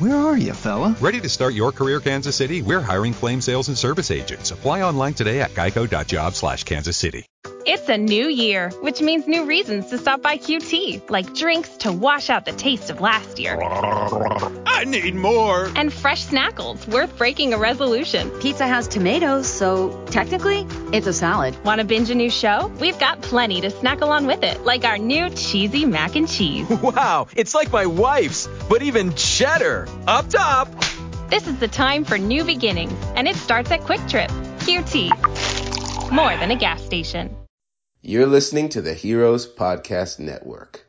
Where are you, fella? Ready to start your career, Kansas City? We're hiring claim sales and service agents. Apply online today at geico.job/Kansas City. It's a new year, which means new reasons to stop by QT, like drinks to wash out the taste of last year. I need more! And fresh snackles worth breaking a resolution. Pizza has tomatoes, so technically, it's a salad. Want to binge a new show? We've got plenty to snackle on with it, like our new cheesy mac and cheese. Wow, it's like my wife's, but even cheddar! Up top! This is the time for new beginnings, and it starts at Quick Trip. QT. More than a gas station. You're listening to the Heroes Podcast Network.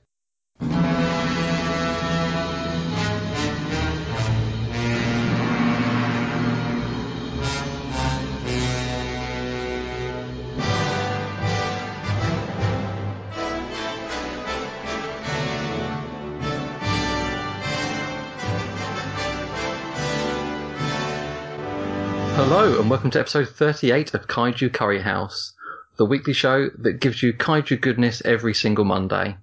Hello, and welcome to episode 38 of Kaiju Curry House, the weekly show that gives you kaiju goodness every single Monday.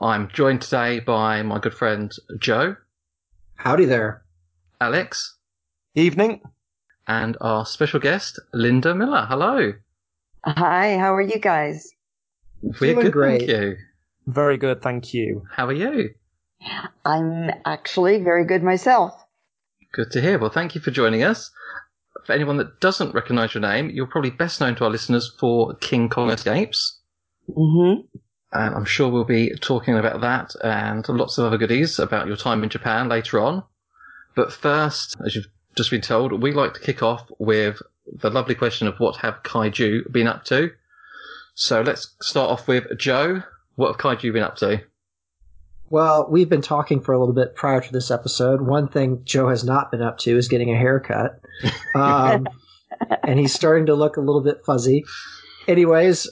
I'm joined today by my good friend Joe. Howdy there. Alex. Evening. And our special guest, Linda Miller. Hello. Hi, how are you guys? We're doing good, great. Thank you. Very good, thank you. How are you? I'm actually very good myself. Good to hear. Well, thank you for joining us. For anyone that doesn't recognise your name, you're probably best known to our listeners for King Kong Escapes. Mm-hmm. And I'm sure we'll be talking about that and lots of other goodies about your time in Japan later on. But first, as you've just been told, we like to kick off with the lovely question of what have kaiju been up to. So let's start off with Joe. What have kaiju been up to? Well, we've been talking for a little bit prior to this episode. One thing Joe has not been up to is getting a haircut. And he's starting to look a little bit fuzzy. Anyways,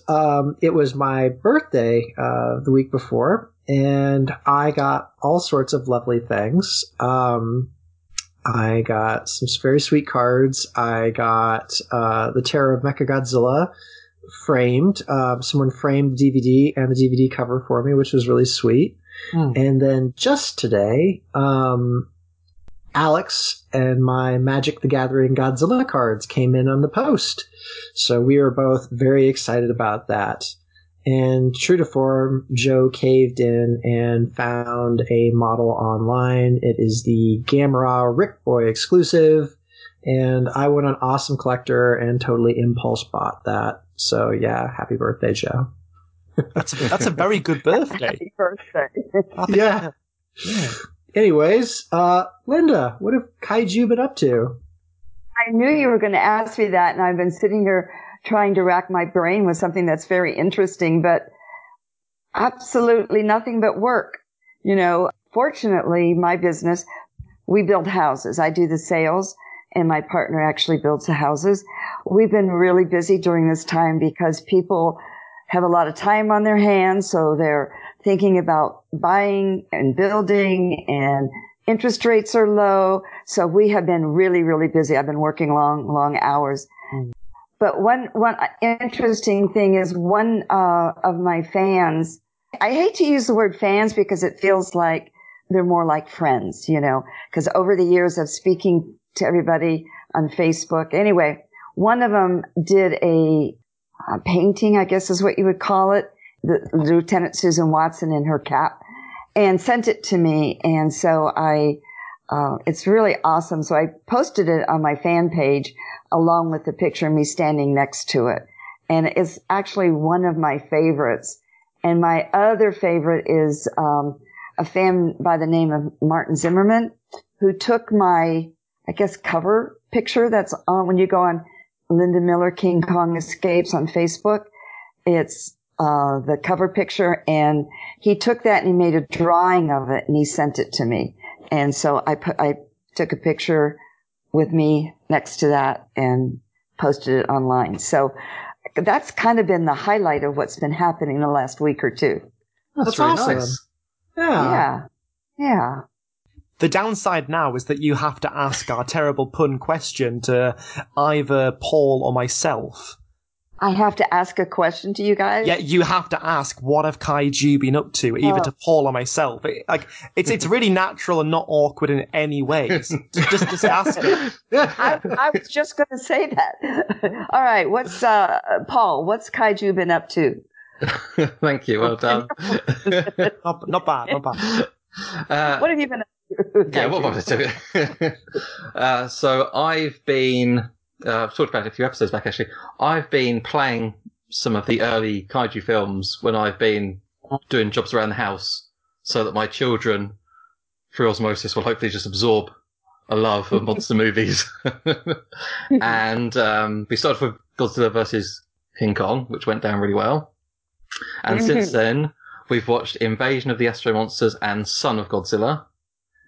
it was my birthday the week before, and I got all sorts of lovely things. I got some very sweet cards. I got the Terror of Mechagodzilla framed. Someone framed DVD and the DVD cover for me, which was really sweet. And then just today, Alex and my Magic the Gathering Godzilla cards came in on the post. So we are both very excited about that. And true to form, Joe caved in and found a model online. It is the Gamera Rick Boy exclusive. And I went on Awesome Collector and totally impulse bought that. So yeah, happy birthday, Joe. That's a very good birthday. Happy birthday. Yeah. Anyways, Linda, what have kaiju been up to? I knew you were going to ask me that, and I've been sitting here trying to rack my brain with something that's very interesting, but absolutely nothing but work. You know, fortunately, my business, we build houses. I do the sales, and my partner actually builds the houses. We've been really busy during this time because people have a lot of time on their hands, so they're thinking about buying and building, and interest rates are low. So we have been really, really busy. I've been working long hours. But one interesting thing is one of my fans, I hate to use the word fans because it feels like they're more like friends, you know, because over the years of speaking to everybody on Facebook. Anyway, one of them did a painting, I guess is what you would call it, the Lieutenant Susan Watson in her cap, and sent it to me. And so it's really awesome. So I posted it on my fan page along with the picture of me standing next to it. And it's actually one of my favorites. And my other favorite is a fan by the name of Martin Zimmerman, who took my, I guess, cover picture that's on when you go on Linda Miller, King Kong Escapes on Facebook. It's the cover picture, and he took that and he made a drawing of it and he sent it to me. And so I took a picture with me next to that and posted it online. So that's kind of been the highlight of what's been happening the last week or two. That's really awesome. Nice. Yeah. The downside now is that you have to ask our terrible pun question to either Paul or myself. I have to ask a question to you guys? Yeah, you have to ask, what have Kaiju been up to, either to Paul or myself? It's really natural and not awkward in any way. So just ask it. I was just going to say that. All right, what's Paul, what's Kaiju been up to? Thank you, well done. Not bad. What have you been up to? Yeah, what have I been up to? So I've been... I've talked about it a few episodes back, actually. I've been playing some of the early Kaiju films when I've been doing jobs around the house so that my children, through osmosis, will hopefully just absorb a love of monster movies. And we started with Godzilla versus King Kong, which went down really well. And since then, we've watched Invasion of the Astro Monsters and Son of Godzilla.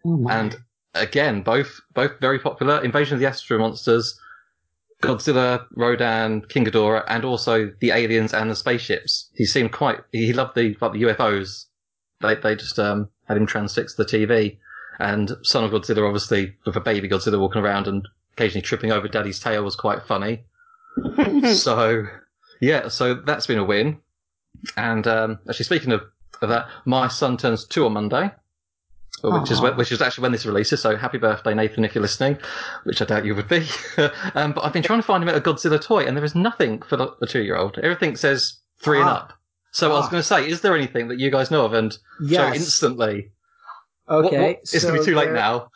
Oh, and again, both very popular. Invasion of the Astro Monsters... Godzilla, Rodan, King Ghidorah, and also the aliens and the spaceships. He loved the UFOs. They just had him transfix the TV. And Son of Godzilla, obviously, with a baby Godzilla walking around and occasionally tripping over Daddy's tail was quite funny. So that's been a win. And actually, speaking of that, my son turns 2 on Monday. Which is actually when this releases, so happy birthday, Nathan, if you're listening, which I doubt you would be. But I've been trying to find him a Godzilla toy, and there is nothing for the 2-year-old. Everything says 3 and up. So I was going to say, is there anything that you guys know of? And yes. So instantly. Okay. It's going to be too late now.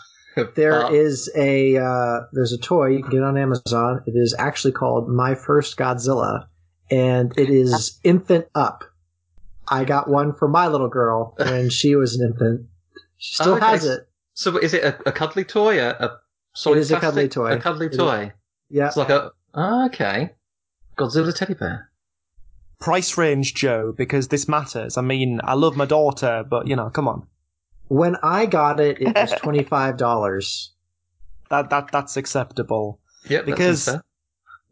There's a toy you can get on Amazon. It is actually called My First Godzilla, and it is infant up. I got one for my little girl when she was an infant. She still has it. So is it a cuddly toy? It is a cuddly toy. A cuddly toy. Yeah. It's like Godzilla teddy bear. Price range, Joe, because this matters. I mean, I love my daughter, but, come on. When I got it, it was $25. That's acceptable. Yeah, because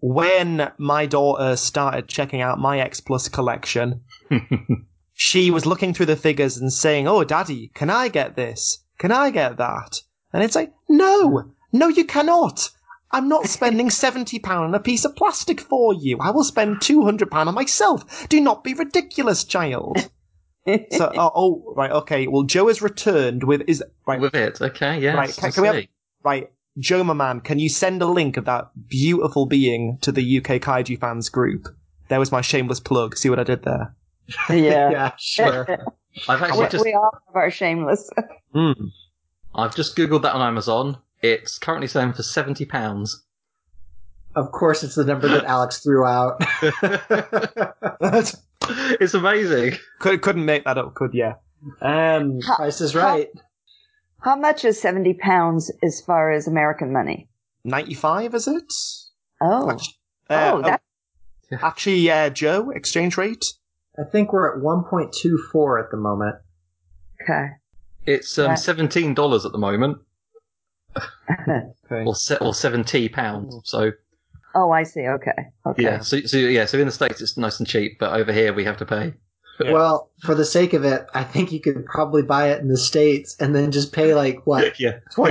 when my daughter started checking out my X Plus collection... She was looking through the figures and saying, "Oh, Daddy, can I get this? Can I get that?" And it's like, no, you cannot. I'm not spending £70 on a piece of plastic for you. I will spend £200 on myself. Do not be ridiculous, child. So, okay. Well, Joe has returned with it. Okay, yes. Right, Joe, my man, can you send a link of that beautiful being to the UK Kaiju Fans group? There was my shameless plug. See what I did there. Yeah, sure. We all have our shameless. I've just Googled that on Amazon. It's currently selling for £70. Of course, it's the number that Alex threw out. It's amazing. Couldn't make that up, could you? Price is right. How much is £70 as far as American money? 95, is it? Oh, Joe, exchange rate. I think we're at 1.24 at the moment. Okay. It's $17 at the moment. Okay. Or £70. So. Oh, I see. Okay. Yeah. So in the States it's nice and cheap, but over here we have to pay. Yeah. Well, for the sake of it, I think you could probably buy it in the States and then just pay 20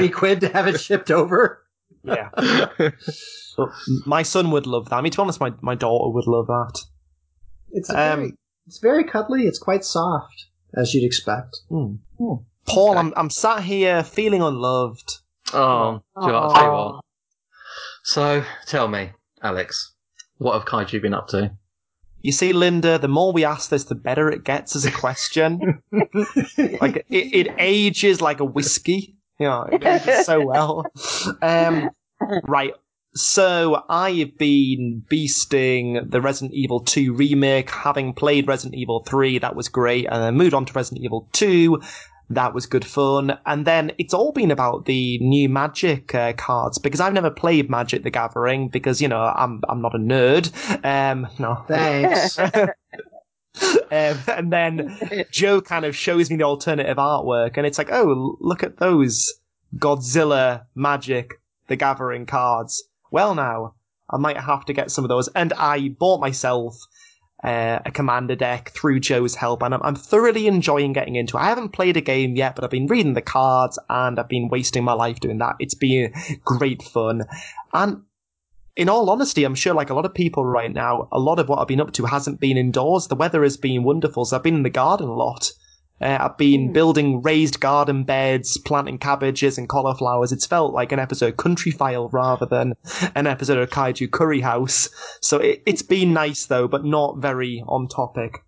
quid to have it shipped over. Yeah. My son would love that. I mean, to be honest, my daughter would love that. It's it's very cuddly. It's quite soft, as you'd expect. Paul, okay. I'm sat here feeling unloved. I'll tell you what. So, tell me, Alex, what have Kaiju been up to? You see, Linda, the more we ask this, the better it gets as a question. It ages like a whiskey. It ages so well. Right. So I've been beasting the Resident Evil 2 remake, having played Resident Evil 3, that was great, and then moved on to Resident Evil 2, that was good fun, and then it's all been about the new Magic cards, because I've never played Magic the Gathering, because, I'm not a nerd. No. Thanks. And then Joe kind of shows me the alternative artwork, and it's like, oh, look at those Godzilla Magic the Gathering cards. Well, now, I might have to get some of those. And I bought myself a commander deck through Joe's help, and I'm thoroughly enjoying getting into it. I haven't played a game yet, but I've been reading the cards, and I've been wasting my life doing that. It's been great fun. And in all honesty, I'm sure like a lot of people right now, a lot of what I've been up to hasn't been indoors. The weather has been wonderful, so I've been in the garden a lot. I've been building raised garden beds, planting cabbages and cauliflowers. It's felt like an episode of Countryfile rather than an episode of Kaiju Curry House. So it's been nice, though, but not very on topic.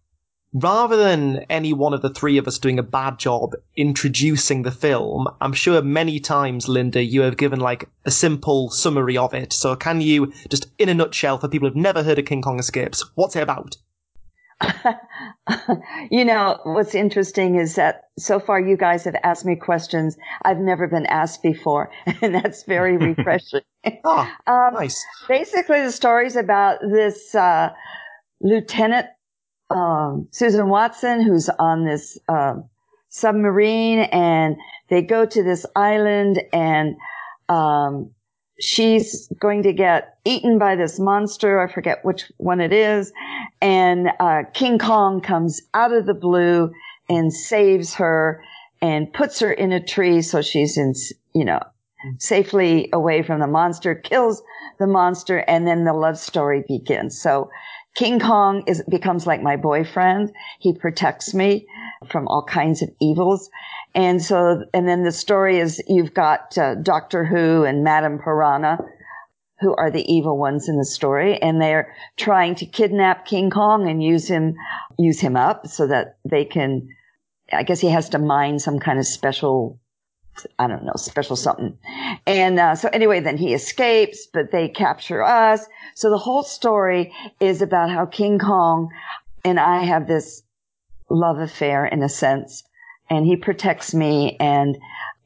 Rather than any one of the three of us doing a bad job introducing the film, I'm sure many times, Linda, you have given like a simple summary of it. So can you just, in a nutshell, for people who've never heard of King Kong Escapes, what's it about? You know, what's interesting is that so far you guys have asked me questions I've never been asked before, and that's very refreshing. Nice. Basically, the story's about this Lieutenant Susan Watson, who's on this submarine, and they go to this island, and she's going to get eaten by this monster. I forget which one it is. And King Kong comes out of the blue and saves her and puts her in a tree. So she's in, you know, safely away from the monster, kills the monster. And then the love story begins. So King Kong becomes like my boyfriend. He protects me from all kinds of evils. And so, and then the story is you've got Doctor Who and Madame Piranha, who are the evil ones in the story, and they're trying to kidnap King Kong and use him up so that they can, I guess he has to mine some kind of special, I don't know, special something. And so anyway, then he escapes, but they capture us. So the whole story is about how King Kong and I have this love affair in a sense, and he protects me, and,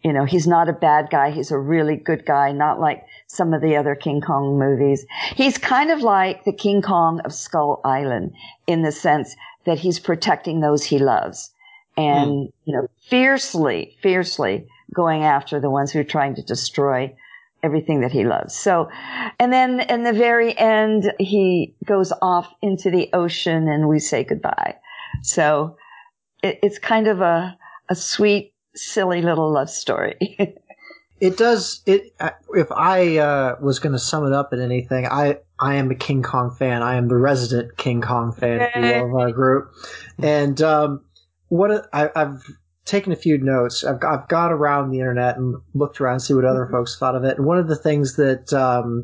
you know, he's not a bad guy. He's a really good guy, not like some of the other King Kong movies. He's kind of like the King Kong of Skull Island in the sense that he's protecting those he loves and, you know, fiercely going after the ones who are trying to destroy everything that he loves. So, and then in the very end, he goes off into the ocean and we say goodbye. So it's kind of a sweet, silly little love story. It does. If I was going to sum it up in anything, I am a King Kong fan. I am the resident King Kong fan of our group. And I've taken a few notes. I've got around the internet and looked around to see what other folks thought of it. And one of the things that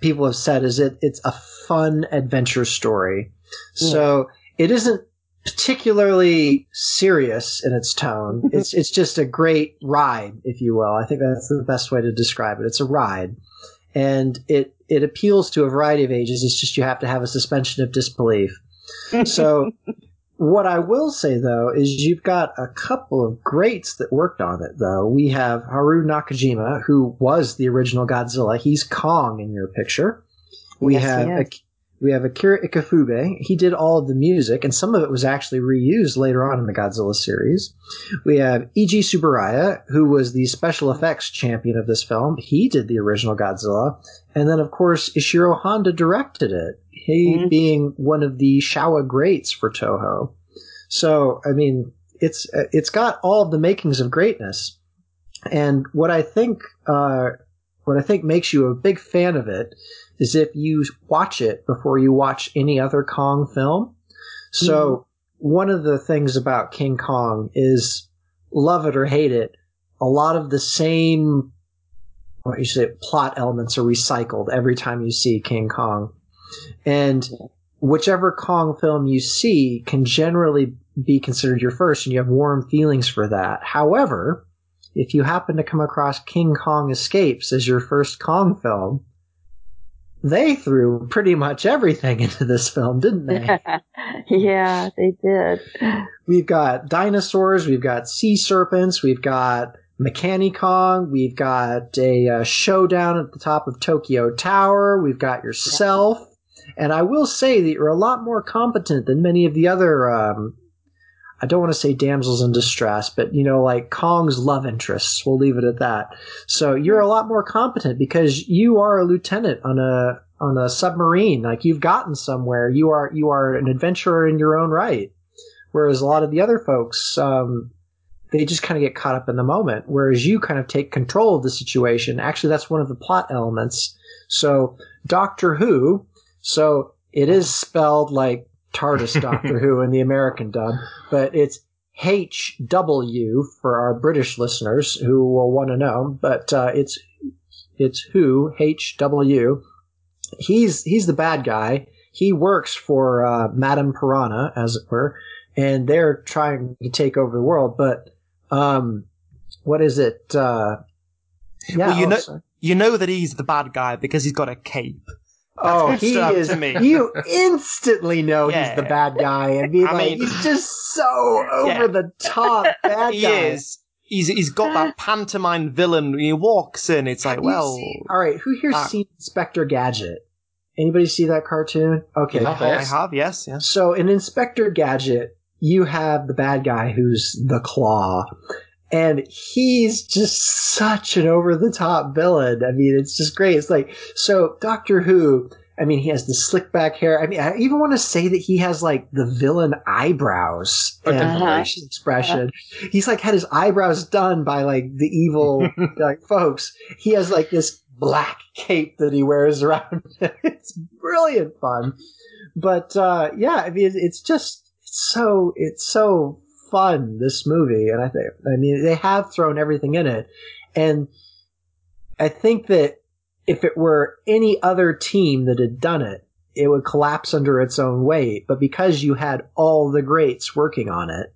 people have said is it's a fun adventure story. Yeah. So it isn't particularly serious in its tone. It's just a great ride, if you will. I think that's the best way to describe it. It's a ride, and it appeals to a variety of ages. It's just you have to have a suspension of disbelief. So what I will say, though, is you've got a couple of greats that worked on it, though. We have Haru Nakajima, who was the original Godzilla. He's Kong in your picture. We have Akira Ikafube. He did all of the music, and some of it was actually reused later on in the Godzilla series. We have Eiji Tsuburaya, who was the special effects champion of this film. He did the original Godzilla. And then, of course, Ishiro Honda directed it, he being one of the Showa greats for Toho. So, I mean, it's got all of the makings of greatness. And what I think makes you a big fan of it is if you watch it before you watch any other Kong film. So one of the things about King Kong is, love it or hate it, a lot of the same plot elements are recycled every time you see King Kong. And whichever Kong film you see can generally be considered your first, and you have warm feelings for that. However, if you happen to come across King Kong Escapes as your first Kong film, they threw pretty much everything into this film, didn't they? Yeah, they did. We've got dinosaurs, we've got sea serpents, we've got Mechanikong, we've got a showdown at the top of Tokyo Tower, we've got yourself. And I will say that you're a lot more competent than many of the other, I don't want to say damsels in distress, but, you know, like Kong's love interests. We'll leave it at that. So you're a lot more competent because you are a lieutenant on a on a submarine. Like, you've gotten somewhere. You are an adventurer in your own right. Whereas a lot of the other folks, they just kind of get caught up in the moment. Whereas you kind of take control of the situation. Actually, that's one of the plot elements. So Doctor Who. So it is spelled like TARDIS Doctor Who in the American dub, but it's HW for our British listeners who will want to know. But it's Who, HW. He's the bad guy. He works for Madame Piranha, as it were, and they're trying to take over the world. But what is it? Yeah, well, you know that he's the bad guy because he's got a cape. Oh, he is! To me. You instantly know he's the bad guy, and be like, he's just so over the top bad guy. Is. He's got that pantomime villain. When he walks in, it's like, all right, who here's seen Inspector Gadget? Anybody see that cartoon? Okay, I have, yes. So in Inspector Gadget, you have the bad guy who's the Claw. And he's just such an over-the-top villain. I mean, it's just great. It's like, so Doctor Who, I mean, he has the slick back hair. I mean, I even want to say that he has, like, the villain eyebrows and facial expression. He's, like, had his eyebrows done by, like, the evil like folks. He has, like, this black cape that he wears around. It's brilliant fun. But, yeah, I mean, it's just it's so fun, this movie, and I mean they have thrown everything in it, and I think that if it were any other team that had done it, it would collapse under its own weight, but because you had all the greats working on it,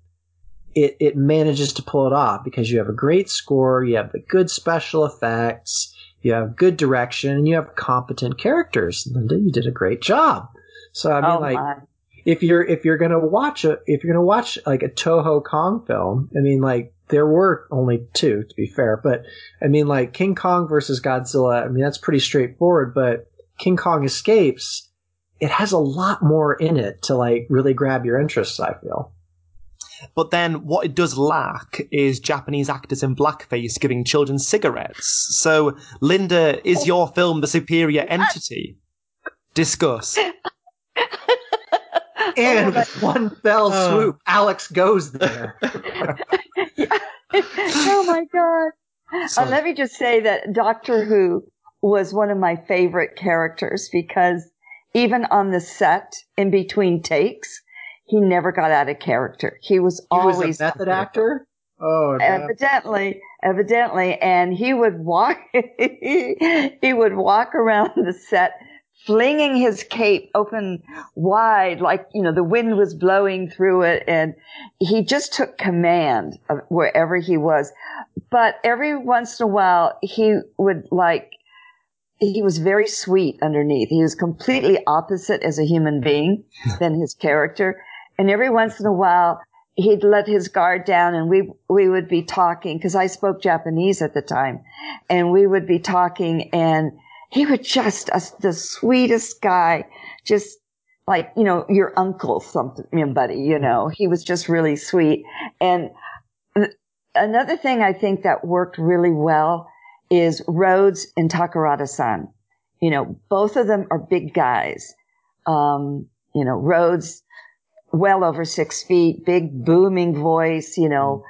it manages to pull it off, because you have a great score, you have the good special effects, you have good direction, and you have competent characters. Linda, you did a great job. So I mean, If you're gonna watch like a Toho Kong film, I mean, like, there were only two, to be fair, but I mean, like, King Kong versus Godzilla, I mean, that's pretty straightforward, but King Kong Escapes, it has a lot more in it to, like, really grab your interests, I feel. But then what it does lack is Japanese actors in blackface giving children cigarettes. So, Linda, is your film the superior entity? Discuss. And with one fell swoop, Alex goes there. Oh, my God. So, let me just say that Doctor Who was one of my favorite characters, because even on the set, in between takes, he never got out of character. He was a method actor? Oh, evidently. And he would walk around the set, flinging his cape open wide, like, you know, the wind was blowing through it, and he just took command of wherever he was. But every once in a while, he was very sweet underneath. He was completely opposite as a human being than his character. And every once in a while, he'd let his guard down, and we would be talking, because I spoke Japanese at the time, and we would be talking, and he was just the sweetest guy, just like, you know, your uncle, somebody, you know. He was just really sweet. And another thing I think that worked really well is Rhodes and Takarada-san. You know, both of them are big guys. You know, Rhodes, well over 6 feet, big booming voice, you know,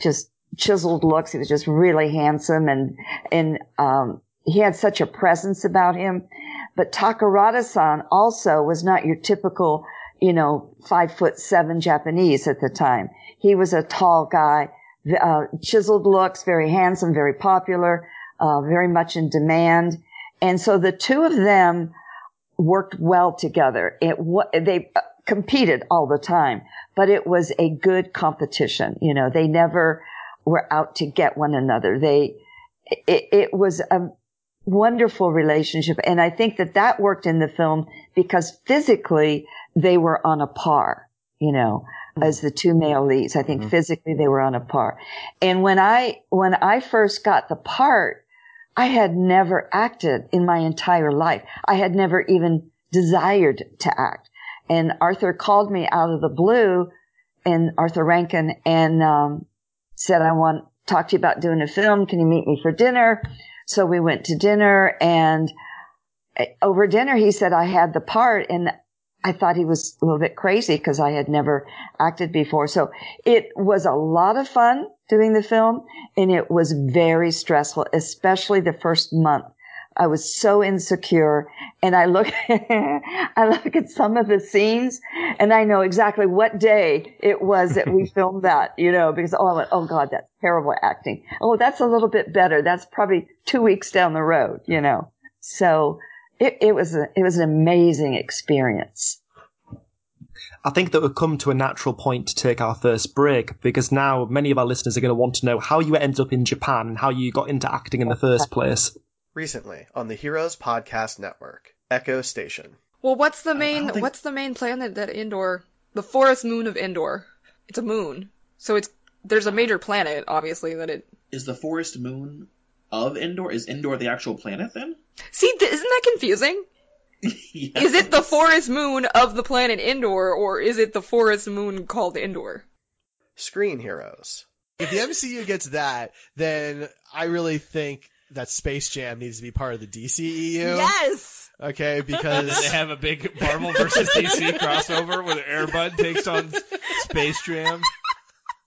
just chiseled looks. He was just really handsome, and he had such a presence about him. But Takarada-san also was not your typical, you know, 5'7" Japanese at the time. He was a tall guy, chiseled looks, very handsome, very popular, very much in demand. And so the two of them worked well together. They competed all the time, but it was a good competition. You know, they never were out to get one another. It was a wonderful relationship, and I think that worked in the film, because physically they were on a par, you know, as the two male leads. I think physically they were on a par. And when I first got the part, I had never acted in my entire life. I had never even desired to act. And Arthur called me out of the blue, and Arthur Rankin, and said, "I want to talk to you about doing a film. Can you meet me for dinner?" So we went to dinner, and over dinner, he said I had the part, and I thought he was a little bit crazy because I had never acted before. So it was a lot of fun doing the film, and it was very stressful, especially the first month. I was so insecure, and I look at some of the scenes, and I know exactly what day it was that we filmed that, you know, because, oh, I went, oh God, that's terrible acting. Oh, that's a little bit better. That's probably 2 weeks down the road, you know. So it was an amazing experience. I think that we've come to a natural point to take our first break, because now many of our listeners are going to want to know how you ended up in Japan and how you got into acting in the first place. Recently on the Heroes Podcast Network, Echo Station. Well, what's the main planet that Endor, the forest moon of Endor? It's a moon, so there's a major planet, obviously, that it is the forest moon of Endor. Is Endor the actual planet then? See, isn't that confusing? Yes. Is it the forest moon of the planet Endor, or is it the forest moon called Endor? Screen Heroes. If the MCU gets that, then I really think that Space Jam needs to be part of the DCEU. Yes! Okay, because... they have a big Marvel versus DC crossover where Air Bud takes on Space Jam.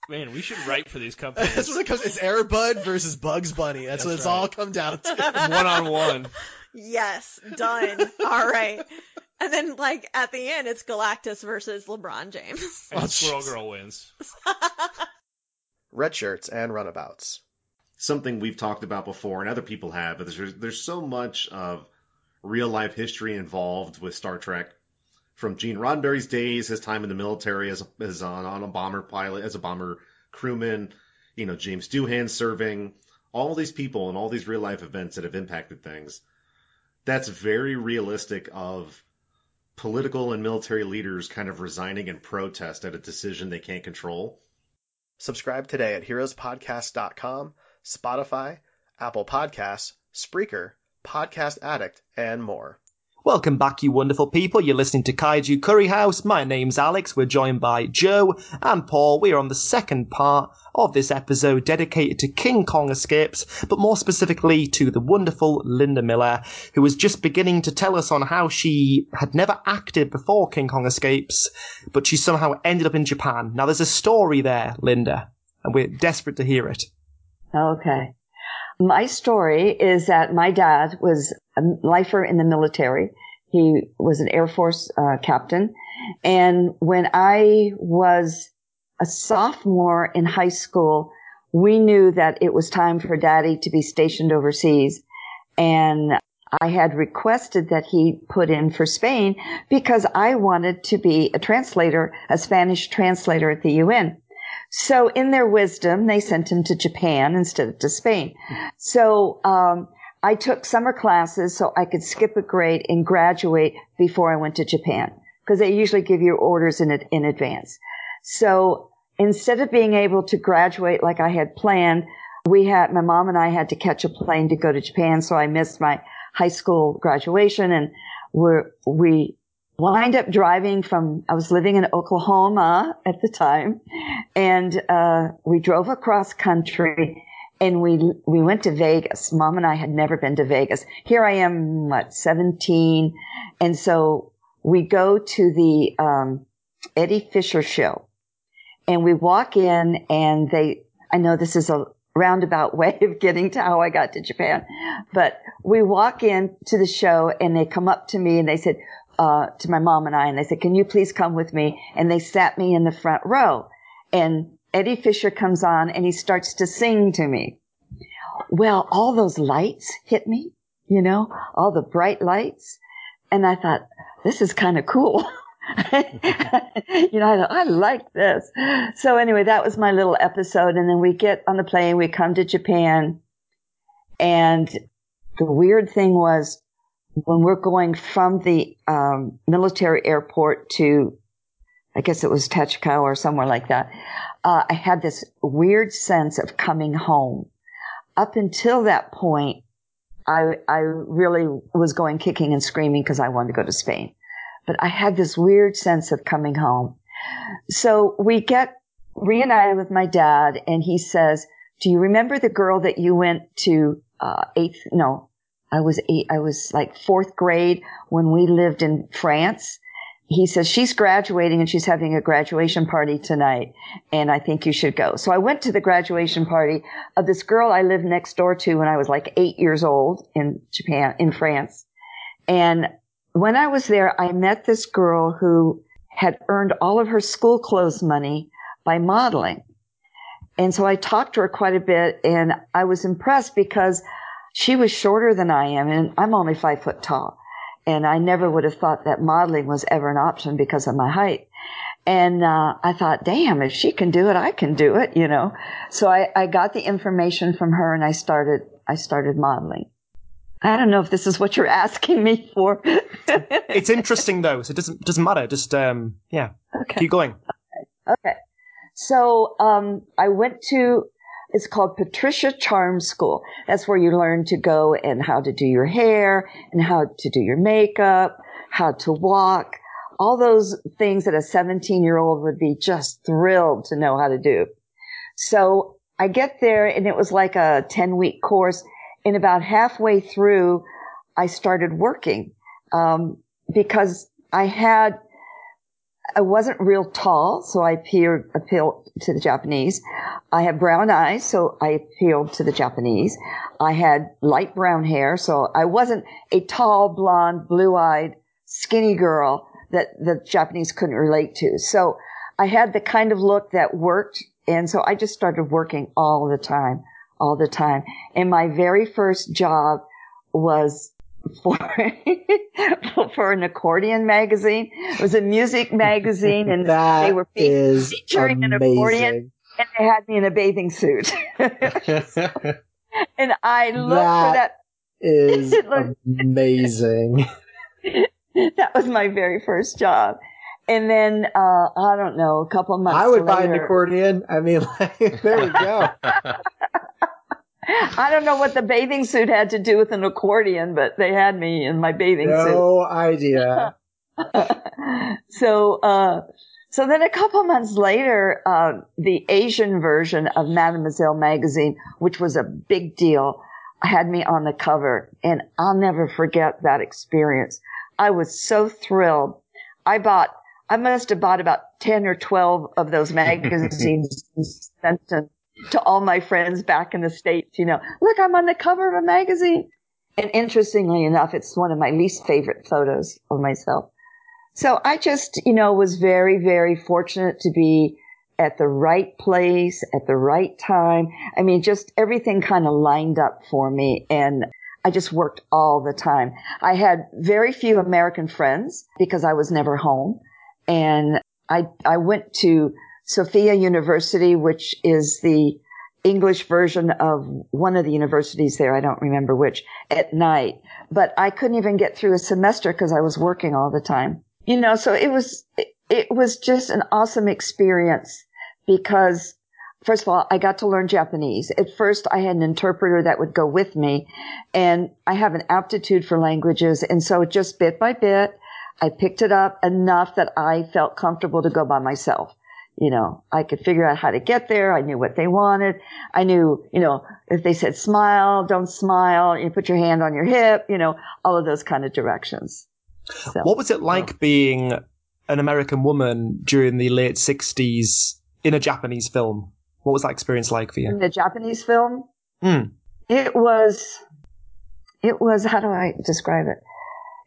Man, we should write for these companies. That's what it comes. It's Air Bud versus Bugs Bunny. That's what it's all come down to. 1-on-1. Yes, done. All right. And then, like, at the end, it's Galactus versus LeBron James. And Squirrel Girl wins. Red Shirts and Runabouts. Something we've talked about before, and other people have, but there's so much of real-life history involved with Star Trek. From Gene Roddenberry's days, his time in the military as a bomber pilot, as a bomber crewman, you know, James Doohan serving, all these people and all these real life events that have impacted things. That's very realistic of political and military leaders kind of resigning in protest at a decision they can't control. Subscribe today at heroespodcast.com, Spotify, Apple Podcasts, Spreaker, Podcast Addict, and more. Welcome back, you wonderful people. You're listening to Kaiju Curry House. My name's Alex. We're joined by Joe and Paul. We are on the second part of this episode dedicated to King Kong Escapes, but more specifically to the wonderful Linda Miller, who was just beginning to tell us on how she had never acted before King Kong Escapes, but she somehow ended up in Japan. Now, there's a story there, Linda, and we're desperate to hear it. Okay. My story is that my dad was a lifer in the military. He was an Air Force captain. And when I was a sophomore in high school, we knew that it was time for Daddy to be stationed overseas. And I had requested that he put in for Spain because I wanted to be a translator, a Spanish translator at the UN. So in their wisdom, they sent him to Japan instead of to Spain. So I took summer classes so I could skip a grade and graduate before I went to Japan, because they usually give you orders in advance. So instead of being able to graduate like I had planned, my mom and I had to catch a plane to go to Japan. So I missed my high school graduation, and we lined up driving I was living in Oklahoma at the time, and we drove across country, and we went to Vegas. Mom and I had never been to Vegas. Here I am, 17, and so we go to the Eddie Fisher show, and we walk in, and I know this is a roundabout way of getting to how I got to Japan, but we walk in to the show, and they come up to me, and they said, to my mom and I, and they said, "Can you please come with me?" And they sat me in the front row. And Eddie Fisher comes on, and he starts to sing to me. Well, all those lights hit me, you know, all the bright lights. And I thought, this is kind of cool. You know, I thought, I like this. So anyway, that was my little episode. And then we get on the plane, we come to Japan. And the weird thing was, when we're going from the military airport to, I guess it was Tachikawa or somewhere like that, I had this weird sense of coming home. Up until that point, I really was going kicking and screaming because I wanted to go to Spain. But I had this weird sense of coming home. So we get reunited with my dad, and he says, "Do you remember the girl that you went to I was like fourth grade when we lived in France. He says, she's graduating and she's having a graduation party tonight, and I think you should go. So I went to the graduation party of this girl I lived next door to when I was like 8 years old in France. And when I was there, I met this girl who had earned all of her school clothes money by modeling. And so I talked to her quite a bit, and I was impressed because she was shorter than I am, and I'm only 5 foot tall. And I never would have thought that modeling was ever an option because of my height. And I thought, damn, if she can do it, I can do it, you know. So I got the information from her, and I started modeling. I don't know if this is what you're asking me for. It's interesting, though, so it doesn't matter. Just, yeah, okay. Keep going. Okay. So I went to... It's called Patricia Charm School. That's where you learn to go and how to do your hair and how to do your makeup, how to walk, all those things that a 17-year-old would be just thrilled to know how to do. So I get there, and it was like a 10-week course. And about halfway through, I started working because I wasn't real tall, so I appealed to the Japanese. I had brown eyes, so I appealed to the Japanese. I had light brown hair, so I wasn't a tall, blonde, blue-eyed, skinny girl that the Japanese couldn't relate to. So I had the kind of look that worked, and so I just started working all the time. And my very first job was for an accordion magazine. It was a music magazine, and they were featuring an accordion, and they had me in a bathing suit. So, and I looked for that. Is amazing. That was my very first job. And then, I don't know, a couple months later. I would buy an accordion. I mean, like, there we go. I don't know what the bathing suit had to do with an accordion, but they had me in my bathing suit. No idea. So then a couple months later, the Asian version of Mademoiselle magazine, which was a big deal, had me on the cover, and I'll never forget that experience. I was so thrilled. I must have bought about 10 or 12 of those magazines and sent them to all my friends back in the States, you know, look, I'm on the cover of a magazine. And interestingly enough, it's one of my least favorite photos of myself. So I just, you know, was very, very fortunate to be at the right place at the right time. I mean, just everything kind of lined up for me. And I just worked all the time. I had very few American friends because I was never home. And I went to Sophia University, which is the English version of one of the universities there, I don't remember which, at night. But I couldn't even get through a semester because I was working all the time. You know, so it was just an awesome experience because, first of all, I got to learn Japanese. At first, I had an interpreter that would go with me, and I have an aptitude for languages. And so just bit by bit, I picked it up enough that I felt comfortable to go by myself. You know, I could figure out how to get there. I knew what they wanted. I knew, you know, if they said smile, don't smile, you put your hand on your hip, you know, all of those kind of directions. So, what was it like being an American woman during the late 60s in a Japanese film? What was that experience like for you? In a Japanese film? Mm. It was, how do I describe it?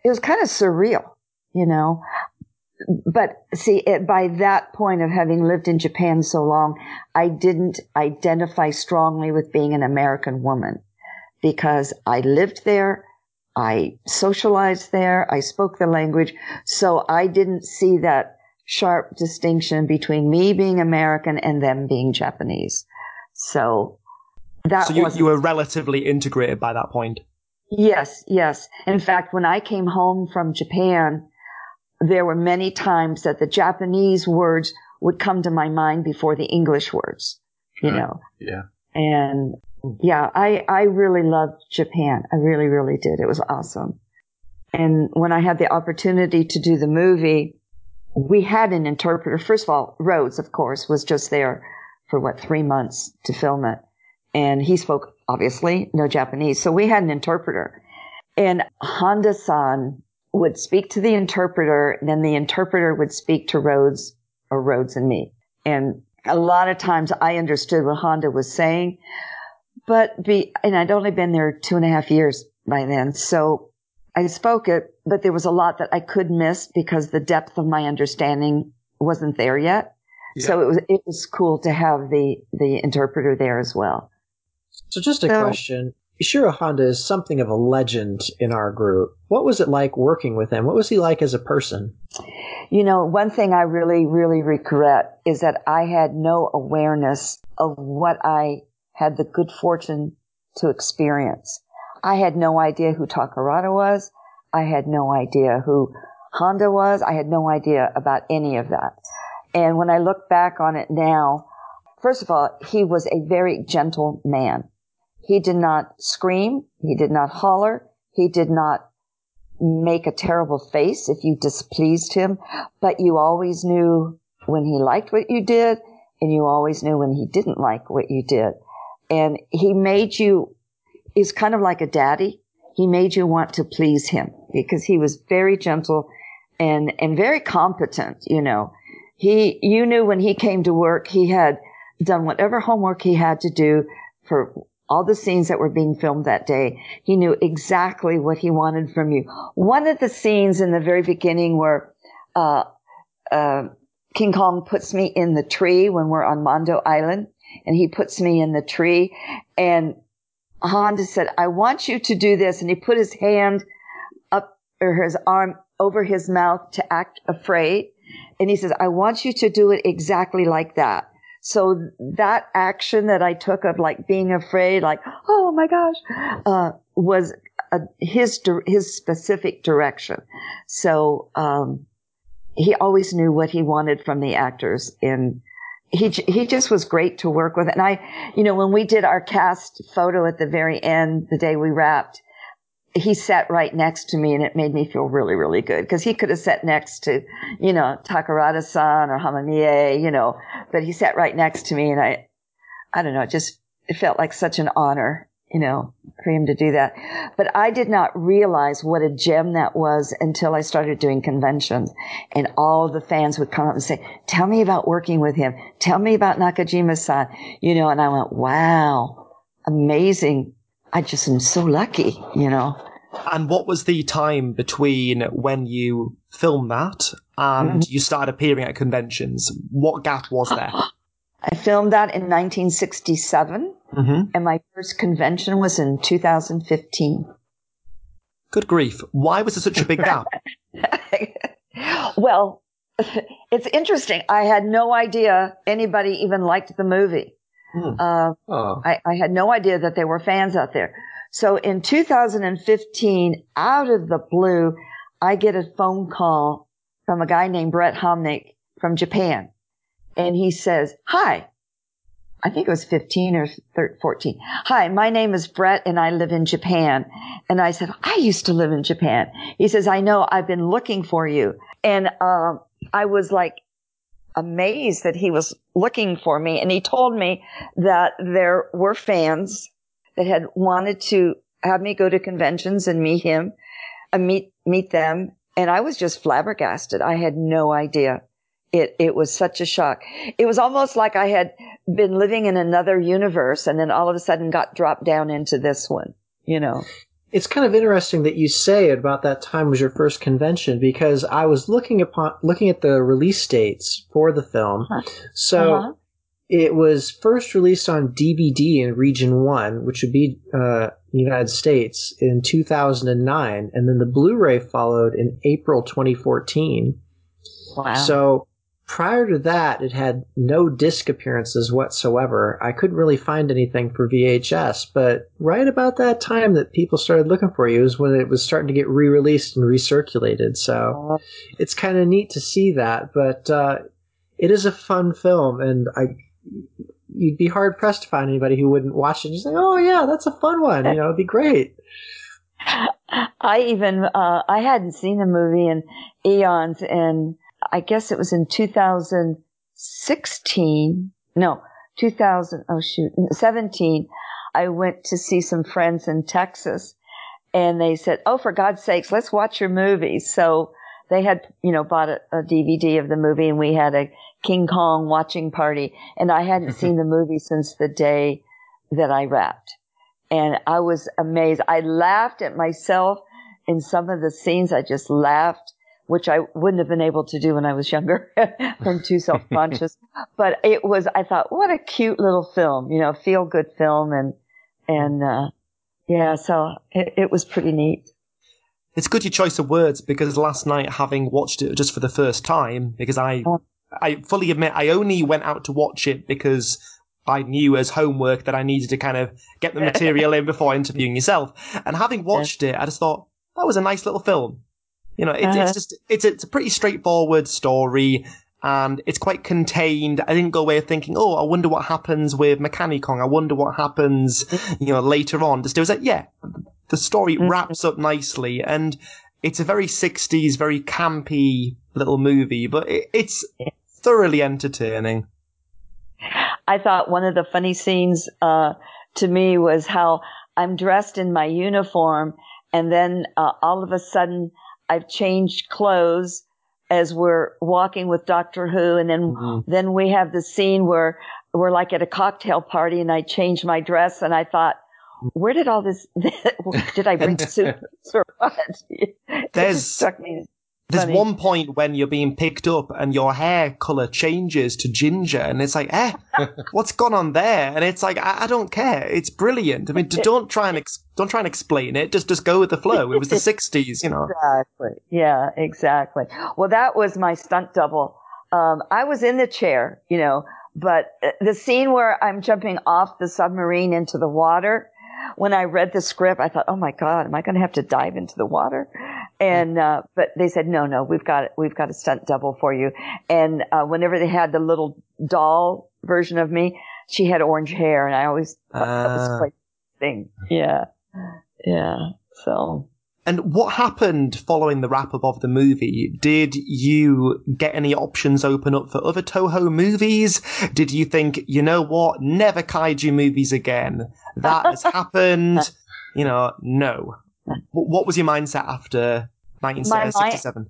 It was kind of surreal, you know. But see, by that point of having lived in Japan so long, I didn't identify strongly with being an American woman because I lived there, I socialized there, I spoke the language. So I didn't see that sharp distinction between me being American and them being Japanese. So you were relatively integrated by that point. Yes, yes. In fact, when I came home from Japan, there were many times that the Japanese words would come to my mind before the English words, you know. Yeah. And yeah, I really loved Japan. I really, really did. It was awesome. And when I had the opportunity to do the movie, we had an interpreter. First of all, Rhodes, of course, was just there for 3 months to film it. And he spoke, obviously, no Japanese. So we had an interpreter. And Honda-san would speak to the interpreter, and then the interpreter would speak to Rhodes, or Rhodes and me. And a lot of times I understood what Honda was saying, and I'd only been there 2.5 years by then. So I spoke it, but there was a lot that I could miss because the depth of my understanding wasn't there yet. Yeah. So it was cool to have the interpreter there as well. So just a question. Ishiro Honda is something of a legend in our group. What was it like working with him? What was he like as a person? You know, one thing I really, really regret is that I had no awareness of what I had the good fortune to experience. I had no idea who Takarada was. I had no idea who Honda was. I had no idea about any of that. And when I look back on it now, first of all, he was a very gentle man. He did not scream. He did not holler. He did not make a terrible face if you displeased him. But you always knew when he liked what you did, and you always knew when he didn't like what you did. And he made you, he's kind of like a daddy. He made you want to please him because he was very gentle and very competent, you know. You knew when he came to work, he had done whatever homework he had to do for all the scenes that were being filmed that day. He knew exactly what he wanted from you. One of the scenes in the very beginning where King Kong puts me in the tree when we're on Mondo Island, and he puts me in the tree, and Honda said, "I want you to do this," and he put his hand up, or his arm over his mouth to act afraid, and he says, "I want you to do it exactly like that." So that action that I took of like being afraid, like, oh my gosh, was his specific direction. So he always knew what he wanted from the actors, and he just was great to work with. And I, you know, when we did our cast photo at the very end, the day we wrapped, he sat right next to me, and it made me feel really, really good because he could have sat next to, you know, Takarada-san or Hamamiye, you know, but he sat right next to me, and I don't know, it felt like such an honor, you know, for him to do that. But I did not realize what a gem that was until I started doing conventions, and all the fans would come up and say, "Tell me about working with him. Tell me about Nakajima-san," you know, and I went, wow, amazing. I just am so lucky, you know. And what was the time between when you filmed that and you started appearing at conventions? What gap was there? I filmed that in 1967. Mm-hmm. And my first convention was in 2015. Good grief. Why was it such a big gap? Well, it's interesting. I had no idea anybody even liked the movie. I had no idea that there were fans out there. So in 2015, out of the blue, I get a phone call from a guy named Brett Homnick from Japan. And he says, "Hi," I think it was 15 or 14. "Hi, my name is Brett, and I live in Japan." And I said, "I used to live in Japan." He says, "I know, I've been looking for you." And I was like amazed that he was looking for me. And he told me that there were fans that had wanted to have me go to conventions and meet him and meet them. And I was just flabbergasted. I had no idea. It was such a shock. It was almost like I had been living in another universe and then all of a sudden got dropped down into this one, you know. It's kind of interesting that you say about that time was your first convention, because I was looking at the release dates for the film. Huh. So it was first released on DVD in Region 1, which would be United States, in 2009, and then the Blu-ray followed in April 2014. Wow. So prior to that, it had no disc appearances whatsoever. I couldn't really find anything for VHS, but right about that time that people started looking for you is when it was starting to get re-released and recirculated. So it's kind of neat to see that, but it is a fun film, and you'd be hard-pressed to find anybody who wouldn't watch it and just say, "Oh, yeah, that's a fun one. You know, it'd be great." I even I hadn't seen the movie in eons, and I guess it was in 17, I went to see some friends in Texas, And they said, oh, for God's sakes, let's watch your movie. So they had, bought a DVD of the movie, and we had a King Kong watching party. And I hadn't seen the movie since the day that I wrapped. And I was amazed. I laughed at myself in some of the scenes. I just laughed, which I wouldn't have been able to do when I was younger. I'm too self-conscious. But it was, I thought, what a cute little film, feel good film. And so it was pretty neat. It's good your choice of words, because last night, having watched it just for the first time, because I fully admit I only went out to watch it because I knew as homework that I needed to kind of get the material in before interviewing yourself. And having watched it, I just thought, that was a nice little film. It's a pretty straightforward story, and it's quite contained. I didn't go away thinking, oh, I wonder what happens with Mechanikong. I wonder what happens, later on. Just it was like, yeah, the story wraps up nicely, and it's a very 60s, very campy little movie, but it's thoroughly entertaining. I thought one of the funny scenes to me was how I'm dressed in my uniform, and then all of a sudden I've changed clothes as we're walking with Doctor Who, and then we have the scene where we're like at a cocktail party, and I change my dress, and I thought, where did all this? Did I bring suits or what? There's one point when you're being picked up, and your hair color changes to ginger, and it's like, what's gone on there? And it's like, I don't care. It's brilliant. I mean, don't try and explain it. Just go with the flow. It was the 60s, Exactly. Yeah, exactly. Well, that was my stunt double. I was in the chair, but the scene where I'm jumping off the submarine into the water, when I read the script, I thought, oh my God, am I going to have to dive into the water? And, but they said, no, we've got a stunt double for you. And, whenever they had the little doll version of me, she had orange hair, and I always thought that was quite a thing. Yeah. Yeah. So. And what happened following the wrap up of the movie? Did you get any options open up for other Toho movies? Did you think, never kaiju movies again? That has happened. No. What was your mindset after 1967?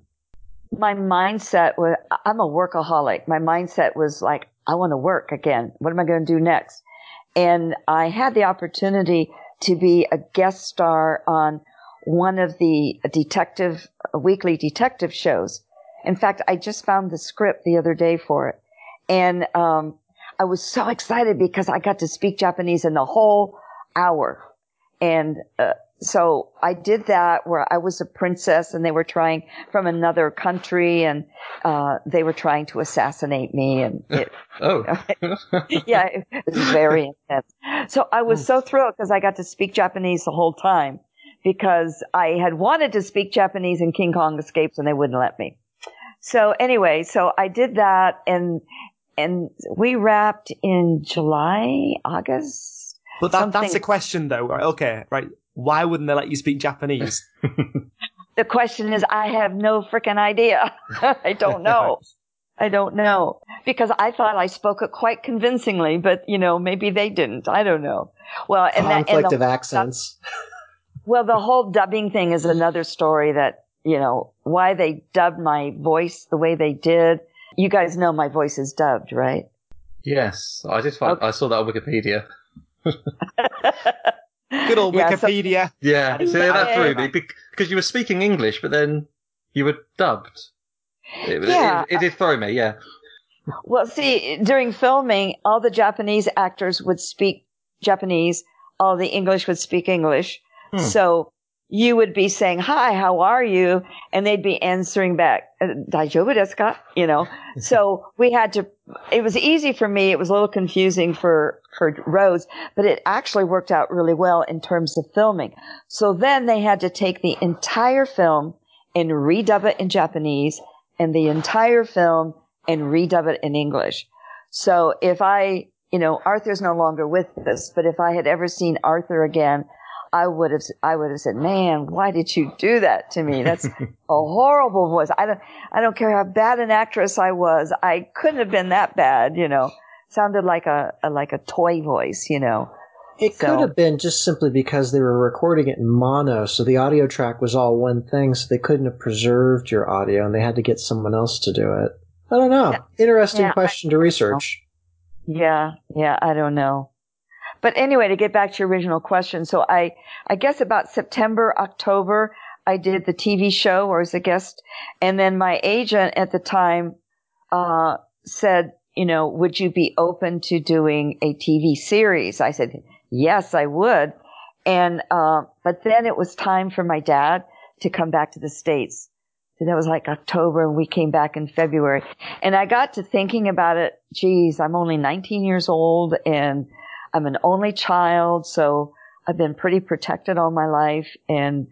My mindset was, I'm a workaholic. My mindset was like, I want to work again. What am I going to do next? And I had the opportunity to be a guest star on one of the weekly detective shows. In fact, I just found the script the other day for it. And I was so excited because I got to speak Japanese in the whole hour. And so I did that, where I was a princess, and they were trying from another country, and they were trying to assassinate me. And it was very intense. So I was so thrilled because I got to speak Japanese the whole time, because I had wanted to speak Japanese in King Kong Escapes, and they wouldn't let me. So anyway, I did that, and we wrapped in July, August. But that's the question, though. Okay, right. Why wouldn't they let you speak Japanese? The question is, I have no freaking idea. I don't know. Because I thought I spoke it quite convincingly, but, maybe they didn't. I don't know. Well, Conflict of accents. Well, the whole dubbing thing is another story that, why they dubbed my voice the way they did. You guys know my voice is dubbed, right? Yes. I just found, I saw that on Wikipedia. Good old Wikipedia. Yeah. So that threw me, because you were speaking English, but then you were dubbed. It did throw me, yeah. Well, see, during filming, all the Japanese actors would speak Japanese. All the English would speak English. So you would be saying, hi, how are you? And they'd be answering back, Daijoubu desu ka? So we had to, it was easy for me. It was a little confusing for Rose, but it actually worked out really well in terms of filming. So then they had to take the entire film and redub it in Japanese, and the entire film and redub it in English. So if I, Arthur's no longer with us, but if I had ever seen Arthur again, I would have said, man, why did you do that to me? That's a horrible voice. I don't care how bad an actress I was. I couldn't have been that bad, Sounded like a toy voice, It could have been just simply because they were recording it in mono, so the audio track was all one thing, so they couldn't have preserved your audio, and they had to get someone else to do it. I don't know. Yeah. Interesting question to research. Yeah, I don't know. But anyway, to get back to your original question, so I guess about September, October, I did the TV show or as a guest, and then my agent at the time said, you know, would you be open to doing a TV series? I said, yes, I would. And but then it was time for my dad to come back to the States. So that was like October, and we came back in February. And I got to thinking about it, geez, I'm only 19 years old, and I'm an only child, so I've been pretty protected all my life, and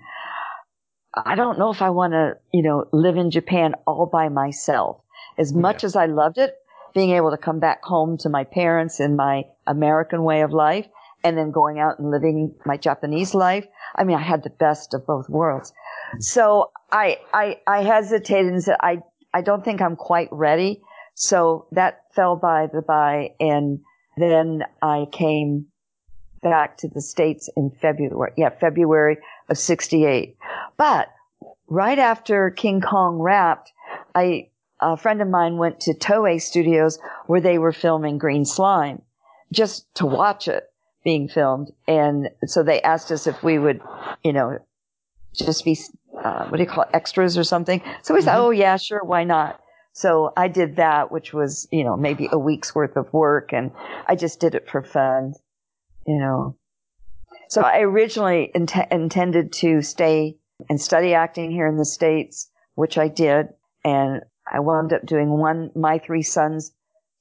I don't know if I want to, you know, live in Japan all by myself. As much as I loved it, being able to come back home to my parents in my American way of life, and then going out and living my Japanese life, I mean, I had the best of both worlds. So I hesitated and said, I don't think I'm quite ready. So that fell by the by, and then I came back to the States in February. Yeah, February of 68. But right after King Kong wrapped, a friend of mine went to Toei Studios where they were filming Green Slime just to watch it being filmed. And so they asked us if we would, you know, just be, extras or something. So we said, oh yeah, sure, why not? So I did that, which was, you know, maybe a week's worth of work, and I just did it for fun, you know. So I originally intended to stay and study acting here in the States, which I did, and I wound up doing My Three Sons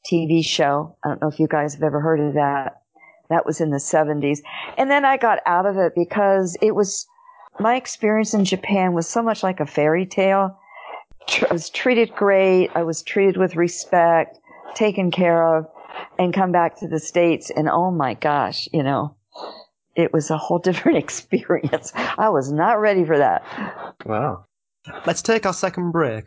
TV show. I don't know if you guys have ever heard of that. That was in the 70s. And then I got out of it because it was, my experience in Japan was so much like a fairy tale. I was treated great. I was treated with respect, taken care of, and come back to the States. And oh my gosh, you know, it was a whole different experience. I was not ready for that. Wow. Let's take our second break.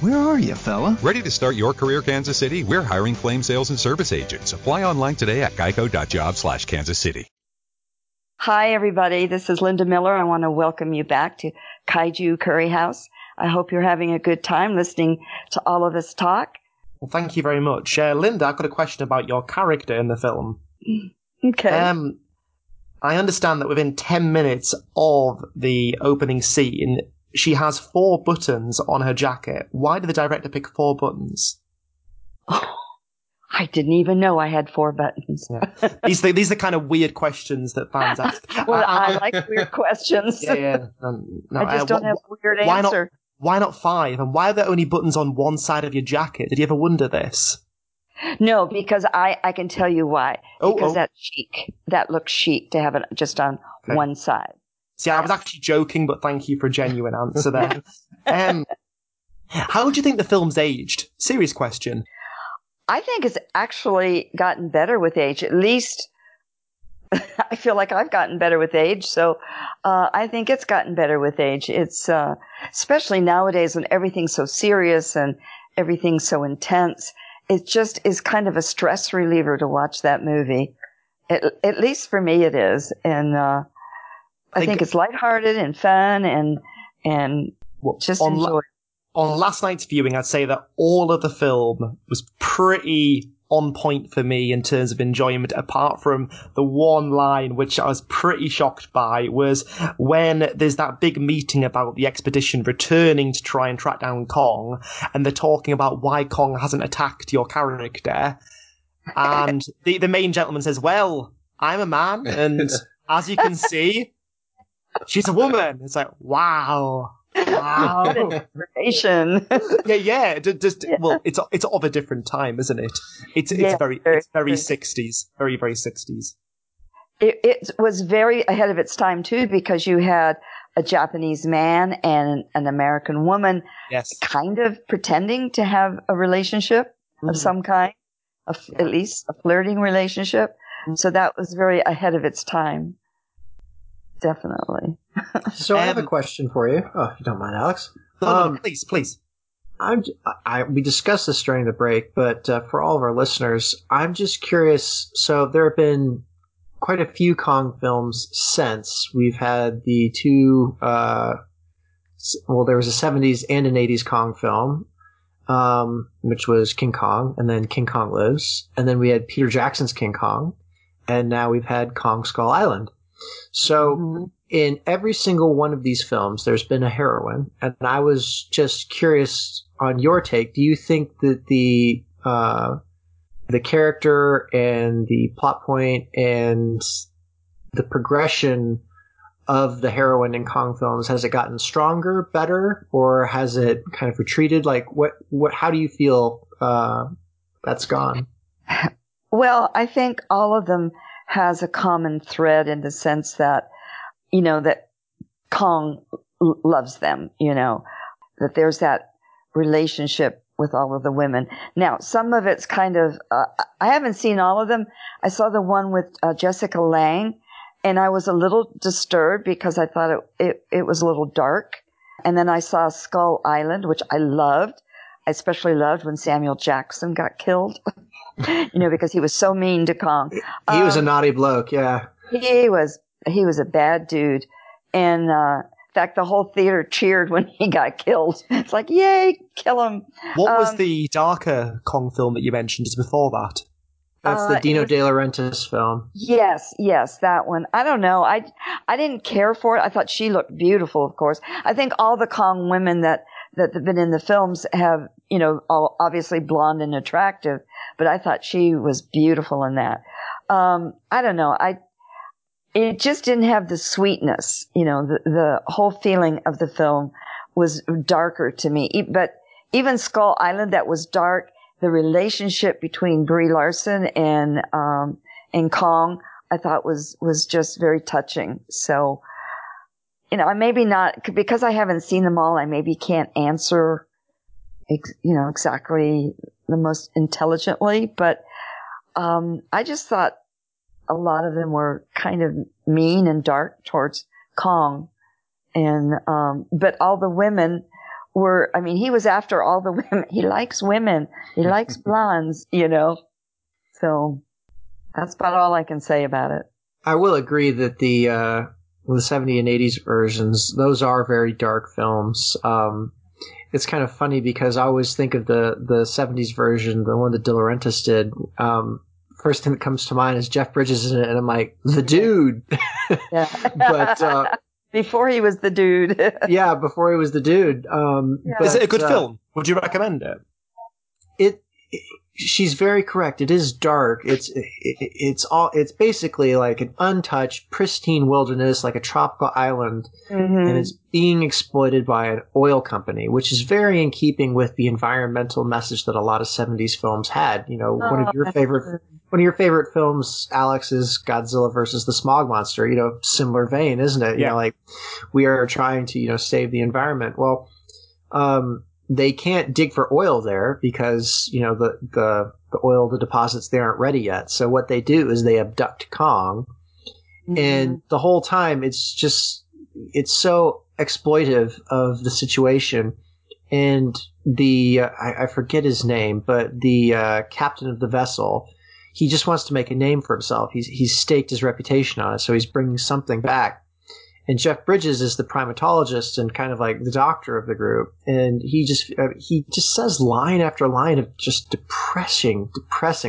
Where are you, fella? Ready to start your career, Kansas City? We're hiring claim sales and service agents. Apply online today at geico.job/Kansas City. Hi, everybody. This is Linda Miller. I want to welcome you back to Kaiju Curry House. I hope you're having a good time listening to all of us talk. Well, thank you very much. Linda, I've got a question about your character in the film. Okay. I understand that within 10 minutes of the opening scene, she has 4 buttons on her jacket. Why did the director pick 4 buttons? Oh, I didn't even know I had 4 buttons. Yeah. These are the kind of weird questions that fans ask. Well, I like weird questions. Yeah. No, I just don't have a weird answer. Why not 5? And why are there only buttons on one side of your jacket? Did you ever wonder this? No, because I can tell you why. Because that's chic. That looks chic to have it just on one side. See, I was actually joking, but thank you for a genuine answer there. How do you think the film's aged? Serious question. I think it's actually gotten better with age. At least I feel like I've gotten better with age. So I think it's gotten better with age. It's especially nowadays when everything's so serious and everything's so intense. It just is kind of a stress reliever to watch that movie. At least for me it is. And I think it's lighthearted and fun and just enjoy. On last night's viewing, I'd say that all of the film was pretty on point for me in terms of enjoyment, apart from the one line which I was pretty shocked by, was when there's that big meeting about the expedition returning to try and track down Kong, and they're talking about why Kong hasn't attacked your character, and the main gentleman says, well, I'm a man, and as you can see, she's a woman. It's like, wow. What an information. Yeah. Just, well, it's of a different time, isn't it? It's very 60s, very, very 60s. It was very ahead of its time too, because you had a Japanese man and an American woman, kind of pretending to have a relationship of some kind, at least a flirting relationship. So that was very ahead of its time. Definitely. So I have a question for you. Oh, if you don't mind, Alex. No, please. We discussed this during the break, but for all of our listeners, I'm just curious. So there have been quite a few Kong films since. We've had the two, there was a 70s and an 80s Kong film, which was King Kong, and then King Kong Lives. And then we had Peter Jackson's King Kong, and now we've had Kong Skull Island. So in every single one of these films, there's been a heroine. And I was just curious on your take. Do you think that the character and the plot point and the progression of the heroine in Kong films, has it gotten stronger, better, or has it kind of retreated? Like how do you feel that's gone? Well, I think all of them has a common thread in the sense that, you know, that Kong loves them, you know, that there's that relationship with all of the women. Now, some of it's kind of, I haven't seen all of them. I saw the one with Jessica Lange, and I was a little disturbed because I thought it was a little dark. And then I saw Skull Island, which I loved. I especially loved when Samuel Jackson got killed, you know, because he was so mean to Kong. He was a naughty bloke, yeah. He was a bad dude. And in fact, the whole theater cheered when he got killed. It's like, yay, kill him. What was the darker Kong film that you mentioned just before that? That's the Dino De Laurentiis film. Yes, that one. I don't know. I didn't care for it. I thought she looked beautiful, of course. I think all the Kong women that have been in the films have, you know, all obviously blonde and attractive, but I thought she was beautiful in that. I don't know. It just didn't have the sweetness, you know, the whole feeling of the film was darker to me. But even Skull Island, that was dark. The relationship between Brie Larson and Kong, I thought was just very touching. So, you know, I maybe not, because I haven't seen them all, I maybe can't answer, you know, exactly the most intelligently, but I just thought a lot of them were kind of mean and dark towards Kong. And but all the women were, I mean, he was after all the women. He likes women. He likes blondes, you know. So that's about all I can say about it. I will agree that the 70s and 80s versions, those are very dark films. It's kind of funny because I always think of the 70s version, the one that De Laurentiis did. First thing that comes to mind is Jeff Bridges in it, and I'm like, the dude. Yeah. But before he was the dude. Yeah, before he was the dude. Yeah. But, is it a good film? Would you recommend it? She's very correct. It is dark. It's basically like an untouched, pristine wilderness, like a tropical island, and it's being exploited by an oil company, which is very in keeping with the environmental message that a lot of 70s films had. You know, one of your favorite films, Alex, is Godzilla versus the Smog Monster. You know, similar vein, isn't it? Yeah. You know, like we are trying to, you know, save the environment. Well, they can't dig for oil there because, you know, the deposits, they aren't ready yet. So what they do is they abduct Kong. Mm-hmm. And the whole time it's so exploitive of the situation. And the, I forget his name, but the captain of the vessel, he just wants to make a name for himself. He's staked his reputation on it. So he's bringing something back. And Jeff Bridges is the primatologist and kind of like the doctor of the group. And he just says line after line of just depressing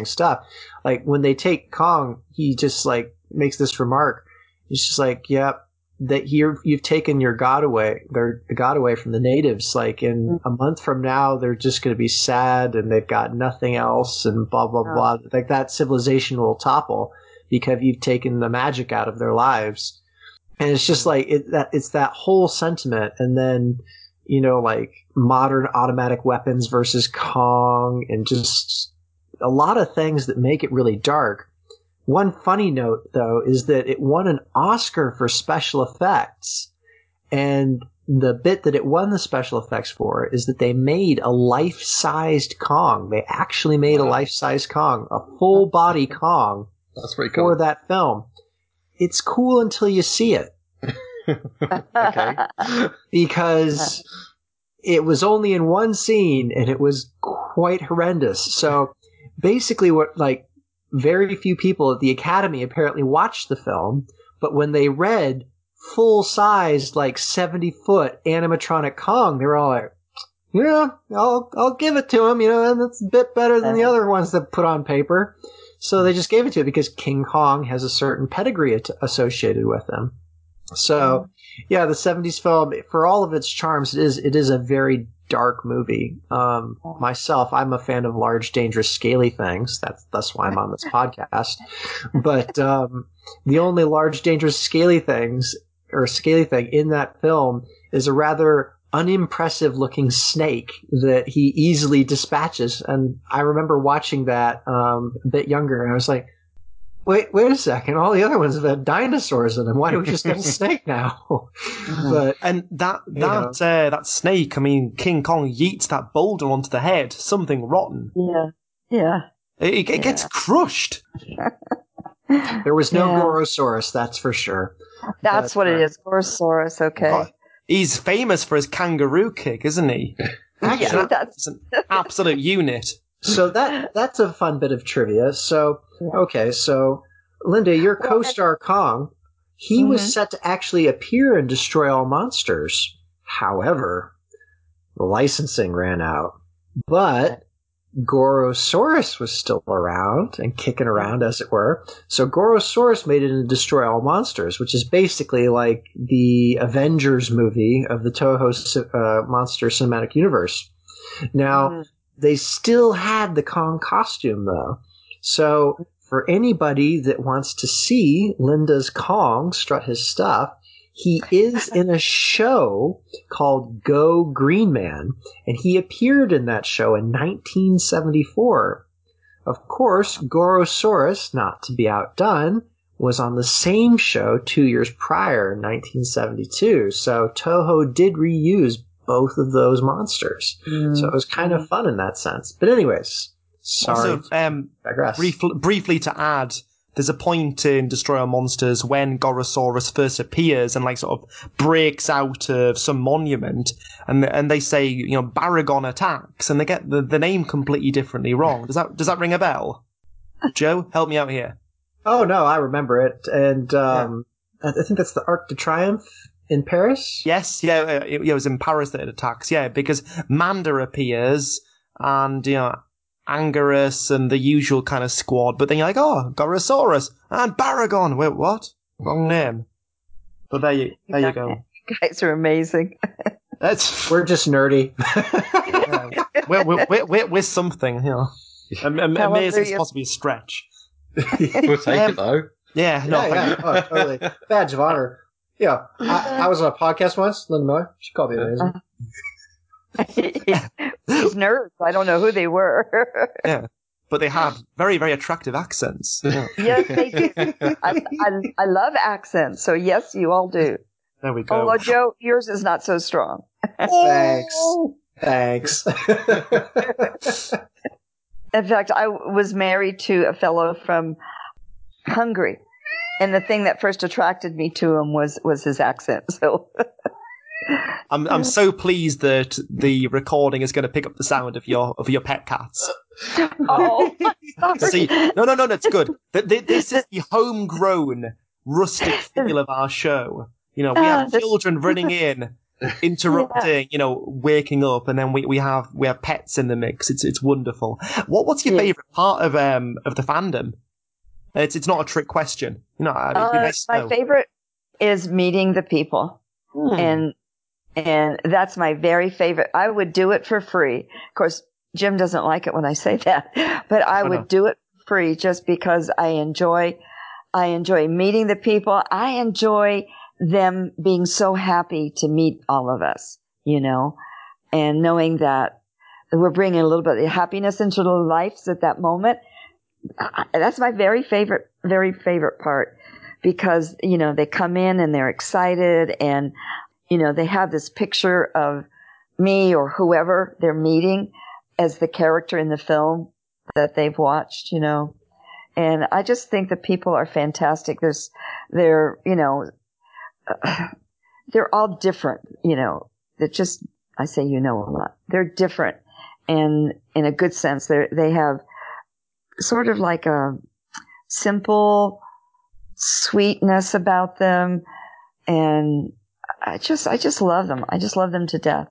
stuff. Like when they take Kong, he just like makes this remark. He's just like, yep, that here you've taken your god away, the god away from the natives. Like in a month from now, they're just going to be sad and they've got nothing else and blah, blah, blah. Like that civilization will topple because you've taken the magic out of their lives. And it's just like it's that whole sentiment. And then, you know, like modern automatic weapons versus Kong and just a lot of things that make it really dark. One funny note, though, is that it won an Oscar for special effects. And the bit that it won the special effects for is that they made a life-sized Kong. They actually made a life-sized Kong, a full-body Kong. That's pretty cool. For that film. It's cool until you see it. Okay. Because it was only in one scene and it was quite horrendous. So basically what, like, very few people at the Academy apparently watched the film, but when they read full-sized, like 70-foot animatronic Kong, they were all like, yeah, I'll give it to him, you know, and that's a bit better than the other ones that put on paper. So they just gave it to it because King Kong has a certain pedigree associated with him. So, yeah, the 70s film, for all of its charms, it is a very dark movie. Myself, I'm a fan of large, dangerous, scaly things. That's why I'm on this podcast. But the only large, dangerous, scaly thing in that film is a rather unimpressive-looking snake that he easily dispatches. And I remember watching that a bit younger, and I was like, wait a second, all the other ones have had dinosaurs in them. Why do we just get a snake now? But and that snake, I mean, King Kong yeets that boulder onto the head, something rotten. Yeah. It gets crushed. There was no Gorosaurus, that's for sure. That's but, what it is, Gorosaurus, okay. He's famous for his kangaroo kick, isn't he? Actually, that's an absolute unit. So that's a fun bit of trivia. So, okay, so Linda, your co-star Kong, he was set to actually appear and Destroy All Monsters. However, the licensing ran out. But Gorosaurus was still around and kicking around, as it were. So Gorosaurus made it into Destroy All Monsters, which is basically like the Avengers movie of the Toho Monster Cinematic Universe. Now, they still had the Kong costume, though. So for anybody that wants to see Linda's Kong strut his stuff, he is in a show called Go Green Man, and he appeared in that show in 1974. Of course, Gorosaurus, not to be outdone, was on the same show 2 years prior in 1972, so Toho did reuse both of those monsters. So it was kind of fun in that sense. But anyways, sorry. Also, digress. Briefly to add, there's a point in Destroy All Monsters when Gorosaurus first appears and like sort of breaks out of some monument, and they say, you know, Baragon attacks, and they get the name completely differently wrong. Does that ring a bell? Joe, help me out here. Oh no, I remember it, and I think that's the Arc de Triomphe in Paris. Yes, yeah, it was in Paris that it attacks. Yeah, because Manda appears, and you know, Anguirus and the usual kind of squad, but then you're like, oh, Gorosaurus and Baragon. Wait, what? Wrong name. But there you go. You guys are amazing. We're just nerdy. We're something, you know. Amazing is possibly a stretch. We'll take it though. Yeah, no, thank you. Oh, totally. Badge of honor. Yeah, I was on a podcast once. Linda Miller, she called me amazing. These nerds, I don't know who they were. Yeah, but they have very, very attractive accents. Yeah. Yes, they do. I love accents, so yes, you all do. There we go. Although, Joe, yours is not so strong. Thanks. In fact, I was married to a fellow from Hungary, and the thing that first attracted me to him was his accent, so... I'm so pleased that the recording is going to pick up the sound of your pet cats. Oh, sorry. See, no, it's good. This is the homegrown, rustic feel of our show. You know, we have children running in, interrupting, you know, waking up, and then we have pets in the mix. It's wonderful. What's your favorite part of the fandom? It's not a trick question. You know, my favorite is meeting the people, and that's my very favorite. I would do it for free. Of course, Jim doesn't like it when I say that, but I would do it for free just because I enjoy meeting the people. I enjoy them being so happy to meet all of us, you know, and knowing that we're bringing a little bit of happiness into their lives at that moment. That's my very favorite part, because, you know, they come in and they're excited, and, you know, they have this picture of me or whoever they're meeting as the character in the film that they've watched, you know. And I just think the people are fantastic. They're all different, you know. They're just, I say, you know, a lot. They're different, and in a good sense, they have sort of like a simple sweetness about them, and I just love them. I just love them to death,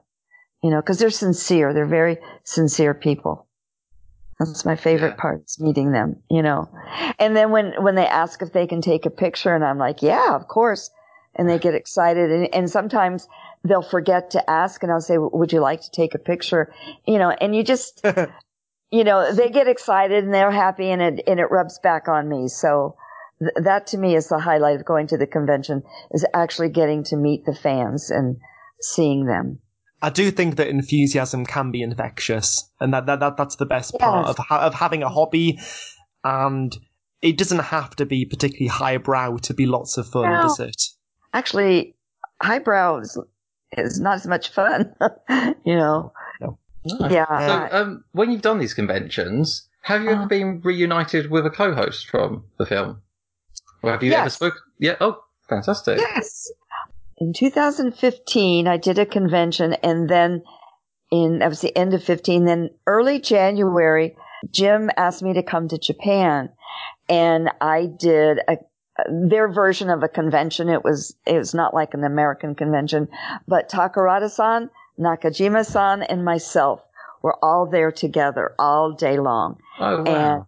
you know, because they're sincere. They're very sincere people. That's my favorite part, is meeting them, you know. And then when they ask if they can take a picture, and I'm like, yeah, of course. And they get excited, and sometimes they'll forget to ask, and I'll say, would you like to take a picture? You know, and you just, you know, they get excited and they're happy, and it rubs back on me. So that to me is the highlight of going to the convention, is actually getting to meet the fans and seeing them. I do think that enthusiasm can be infectious, and that's the best part of having a hobby, and it doesn't have to be particularly highbrow to be lots of fun, does it? Actually, highbrow is not as much fun, you know. No. Yeah. So, when you've done these conventions, have you ever been reunited with a co-host from the film? Or have you ever spoken? Yeah. Oh, fantastic. Yes. In 2015, I did a convention, and then that was the end of 15. Then early January, Jim asked me to come to Japan, and I did their version of a convention. It was not like an American convention, but Takarada-san, Nakajima-san, and myself were all there together all day long. Oh, wow.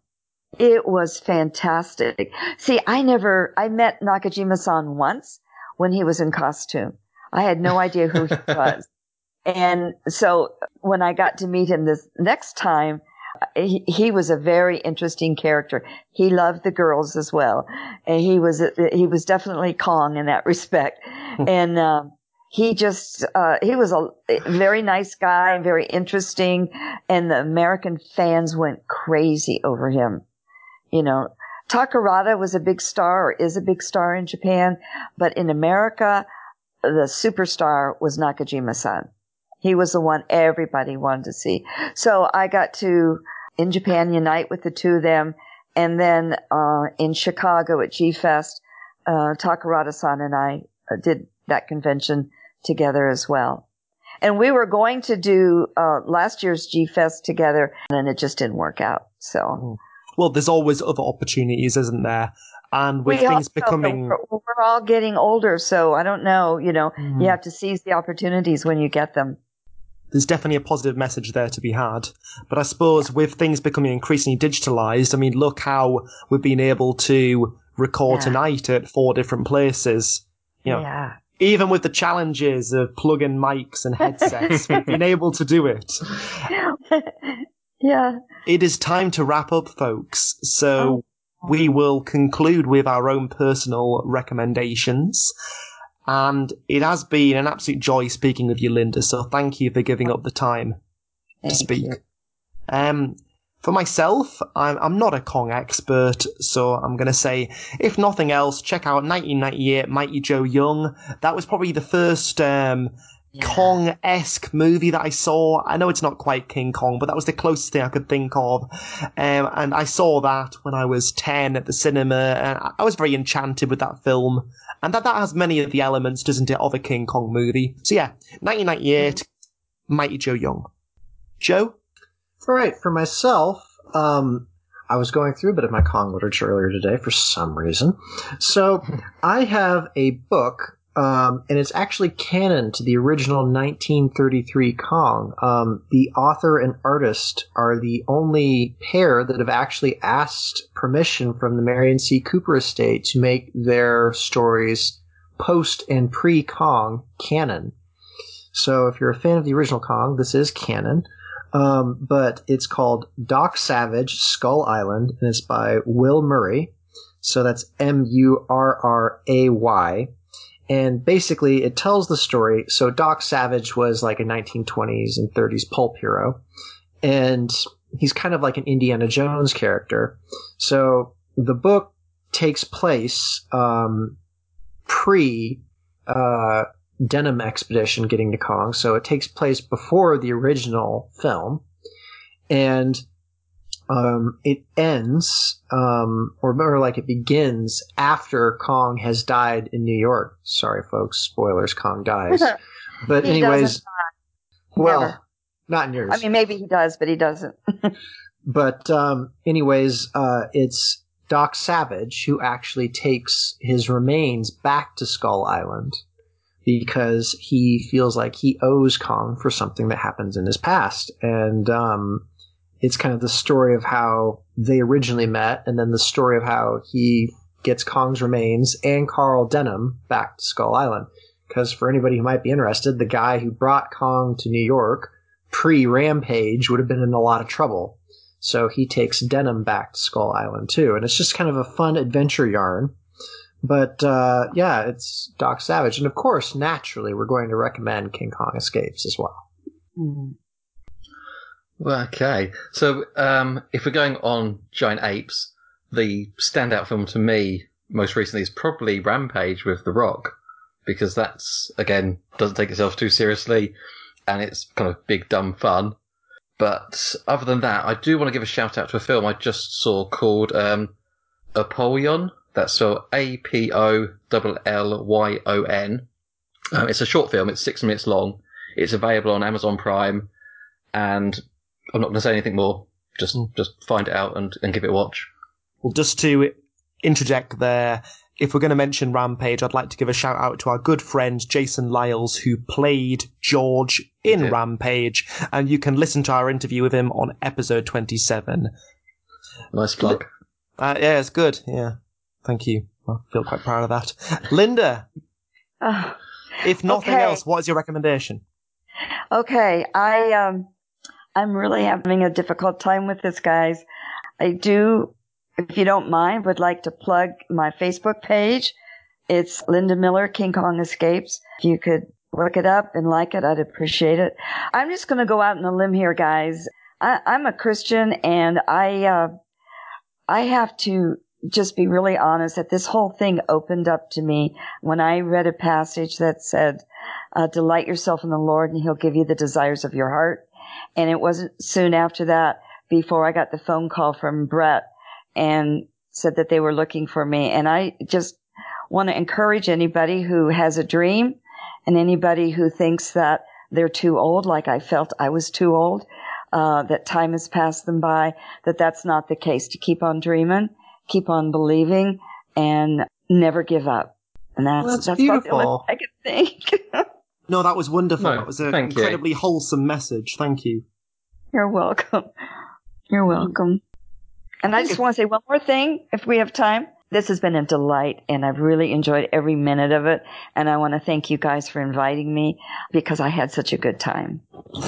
And it was fantastic. See, I met Nakajima-san once when he was in costume. I had no idea who he was. And so when I got to meet him this next time, he was a very interesting character. He loved the girls as well. And he was definitely Kong in that respect. And he was a very nice guy and very interesting. And the American fans went crazy over him. You know, Takarada was a big star, or is a big star in Japan. But in America, the superstar was Nakajima-san. He was the one everybody wanted to see. So I got to, in Japan, unite with the two of them. And then in Chicago at G-Fest, Takarada-san and I did that convention together as well. And we were going to do last year's G-Fest together, and it just didn't work out. So, well, there's always other opportunities, isn't there? And with things becoming... We're all getting older, so I don't know. You know, you have to seize the opportunities when you get them. There's definitely a positive message there to be had. But I suppose with things becoming increasingly digitalized, I mean, look how we've been able to record tonight at 4 different places. You know, even with the challenges of plugging mics and headsets, we've been able to do it. Yeah. It is time to wrap up, folks. So we will conclude with our own personal recommendations. And it has been an absolute joy speaking with you, Linda, so thank you for giving up the time to speak. For myself, I'm not a Kong expert, so I'm going to say, if nothing else, check out 1998 Mighty Joe Young. That was probably the first Kong-esque movie that I saw. I know it's not quite King Kong, but that was the closest thing I could think of. And I saw that when I was 10 at the cinema, and I was very enchanted with that film. And that has many of the elements, doesn't it, of a King Kong movie. So yeah, 1998, Mighty Joe Young. Joe? All right, for myself, I was going through a bit of my Kong literature earlier today for some reason. So I have a book And it's actually canon to the original 1933 Kong. The author and artist are the only pair that have actually asked permission from the Marion C. Cooper estate to make their stories post and pre-Kong canon. So if you're a fan of the original Kong, this is canon. But it's called Doc Savage, Skull Island, and it's by Will Murray. So that's Murray. And basically, it tells the story. So Doc Savage was like a 1920s and 30s pulp hero. And he's kind of like an Indiana Jones character. So the book takes place pre-Denham expedition getting to Kong. So it takes place before the original film. And it ends, or like it begins after Kong has died in New York. Sorry, folks. Spoilers. Kong dies. But anyways, well, not in yours. I mean, maybe he does, but he doesn't. But anyways, it's Doc Savage who actually takes his remains back to Skull Island because he feels like he owes Kong for something that happens in his past. And, it's kind of the story of how they originally met and then the story of how he gets Kong's remains and Carl Denham back to Skull Island. Because for anybody who might be interested, the guy who brought Kong to New York pre-Rampage would have been in a lot of trouble. So he takes Denham back to Skull Island too. And it's just kind of a fun adventure yarn. But yeah, it's Doc Savage. And of course, naturally, we're going to recommend King Kong Escapes as well. Mm-hmm. Well, okay, so if we're going on giant apes, the standout film to me most recently is probably Rampage with The Rock, because that's, again, doesn't take itself too seriously, and it's kind of big, dumb fun. But other than that, I do want to give a shout-out to a film I just saw called Apollyon. That's Apollyon. It's a short film. It's 6 minutes long. It's available on Amazon Prime, and I'm not going to say anything more. Just find it out and give it a watch. Well, just to interject there, if we're going to mention Rampage, I'd like to give a shout out to our good friend Jason Lyles, who played George in Rampage, and you can listen to our interview with him on episode 27. Nice plug. Yeah, it's good. Yeah, thank you. I feel quite proud of that. Linda, if nothing else, what is your recommendation? Okay, I'm really having a difficult time with this, guys. I do, if you don't mind, would like to plug my Facebook page. It's Linda Miller, King Kong Escapes. If you could look it up and like it, I'd appreciate it. I'm just going to go out on a limb here, guys. I'm a Christian, and I have to just be really honest that this whole thing opened up to me when I read a passage that said, delight yourself in the Lord, and he'll give you the desires of your heart. And it wasn't soon after that before I got the phone call from Brett and said that they were looking for me. And I just want to encourage anybody who has a dream and anybody who thinks that they're too old, like I felt I was too old, that time has passed them by, that that's not the case. To keep on dreaming, keep on believing, and never give up. And that's beautiful. I could think. No, that was wonderful. No, that was an incredibly wholesome message. Thank you. You're welcome. You're welcome. And I just want to say one more thing, if we have time. This has been a delight, and I've really enjoyed every minute of it. And I want to thank you guys for inviting me, because I had such a good time.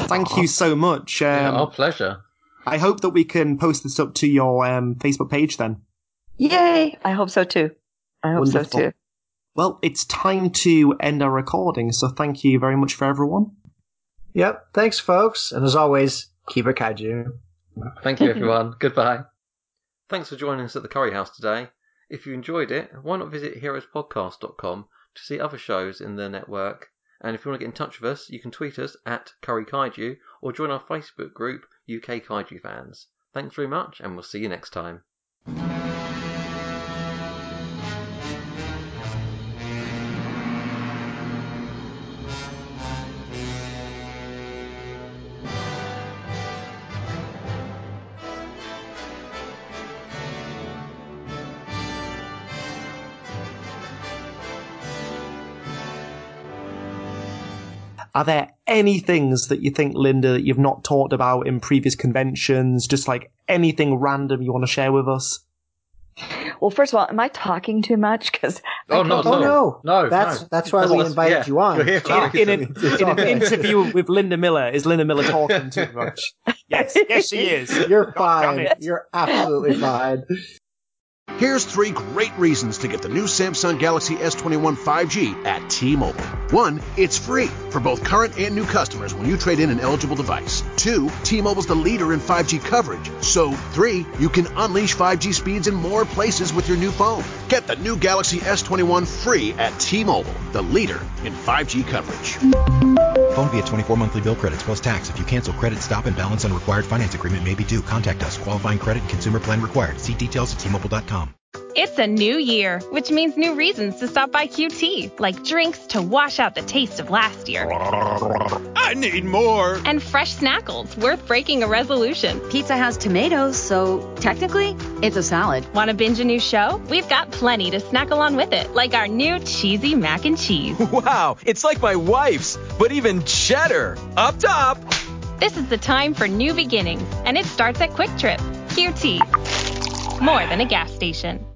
Thank you so much. Our pleasure. I hope that we can post this up to your Facebook page then. Yay! I hope so too. I hope wonderful. So too. Well, it's time to end our recording, so thank you very much for everyone. Yep, thanks, folks. And as always, keep it kaiju. Thank you, everyone. Goodbye. Thanks for joining us at the Curry House today. If you enjoyed it, why not visit heroespodcast.com to see other shows in the network? And if you want to get in touch with us, you can tweet us at Curry Kaiju or join our Facebook group, UK Kaiju Fans. Thanks very much, and we'll see you next time. Are there any things that you think, Linda, that you've not talked about in previous conventions? Just like anything random you want to share with us? Well, first of all, am I talking too much? Because that's why we invited you on. In an interview with Linda Miller, is Linda Miller talking too much? Yes, she is. You're fine. You're absolutely fine. Here's three great reasons to get the new Samsung Galaxy S21 5G at T-Mobile. One, it's free for both current and new customers when you trade in an eligible device. Two, T-Mobile's the leader in 5G coverage. So, three, you can unleash 5G speeds in more places with your new phone. Get the new Galaxy S21 free at T-Mobile, the leader in 5G coverage. Phone via 24 monthly bill credits plus tax. If you cancel credit, stop and balance on required finance agreement may be due. Contact us. Qualifying credit, consumer plan required. See details at T-Mobile.com. It's a new year, which means new reasons to stop by QT, like drinks to wash out the taste of last year. I need more! And fresh snackles worth breaking a resolution. Pizza has tomatoes, so technically, it's a salad. Want to binge a new show? We've got plenty to snackle on with it, like our new cheesy mac and cheese. Wow, it's like my wife's, but even cheddar. Up top! This is the time for new beginnings, and it starts at Quick Trip. QT. More than a gas station.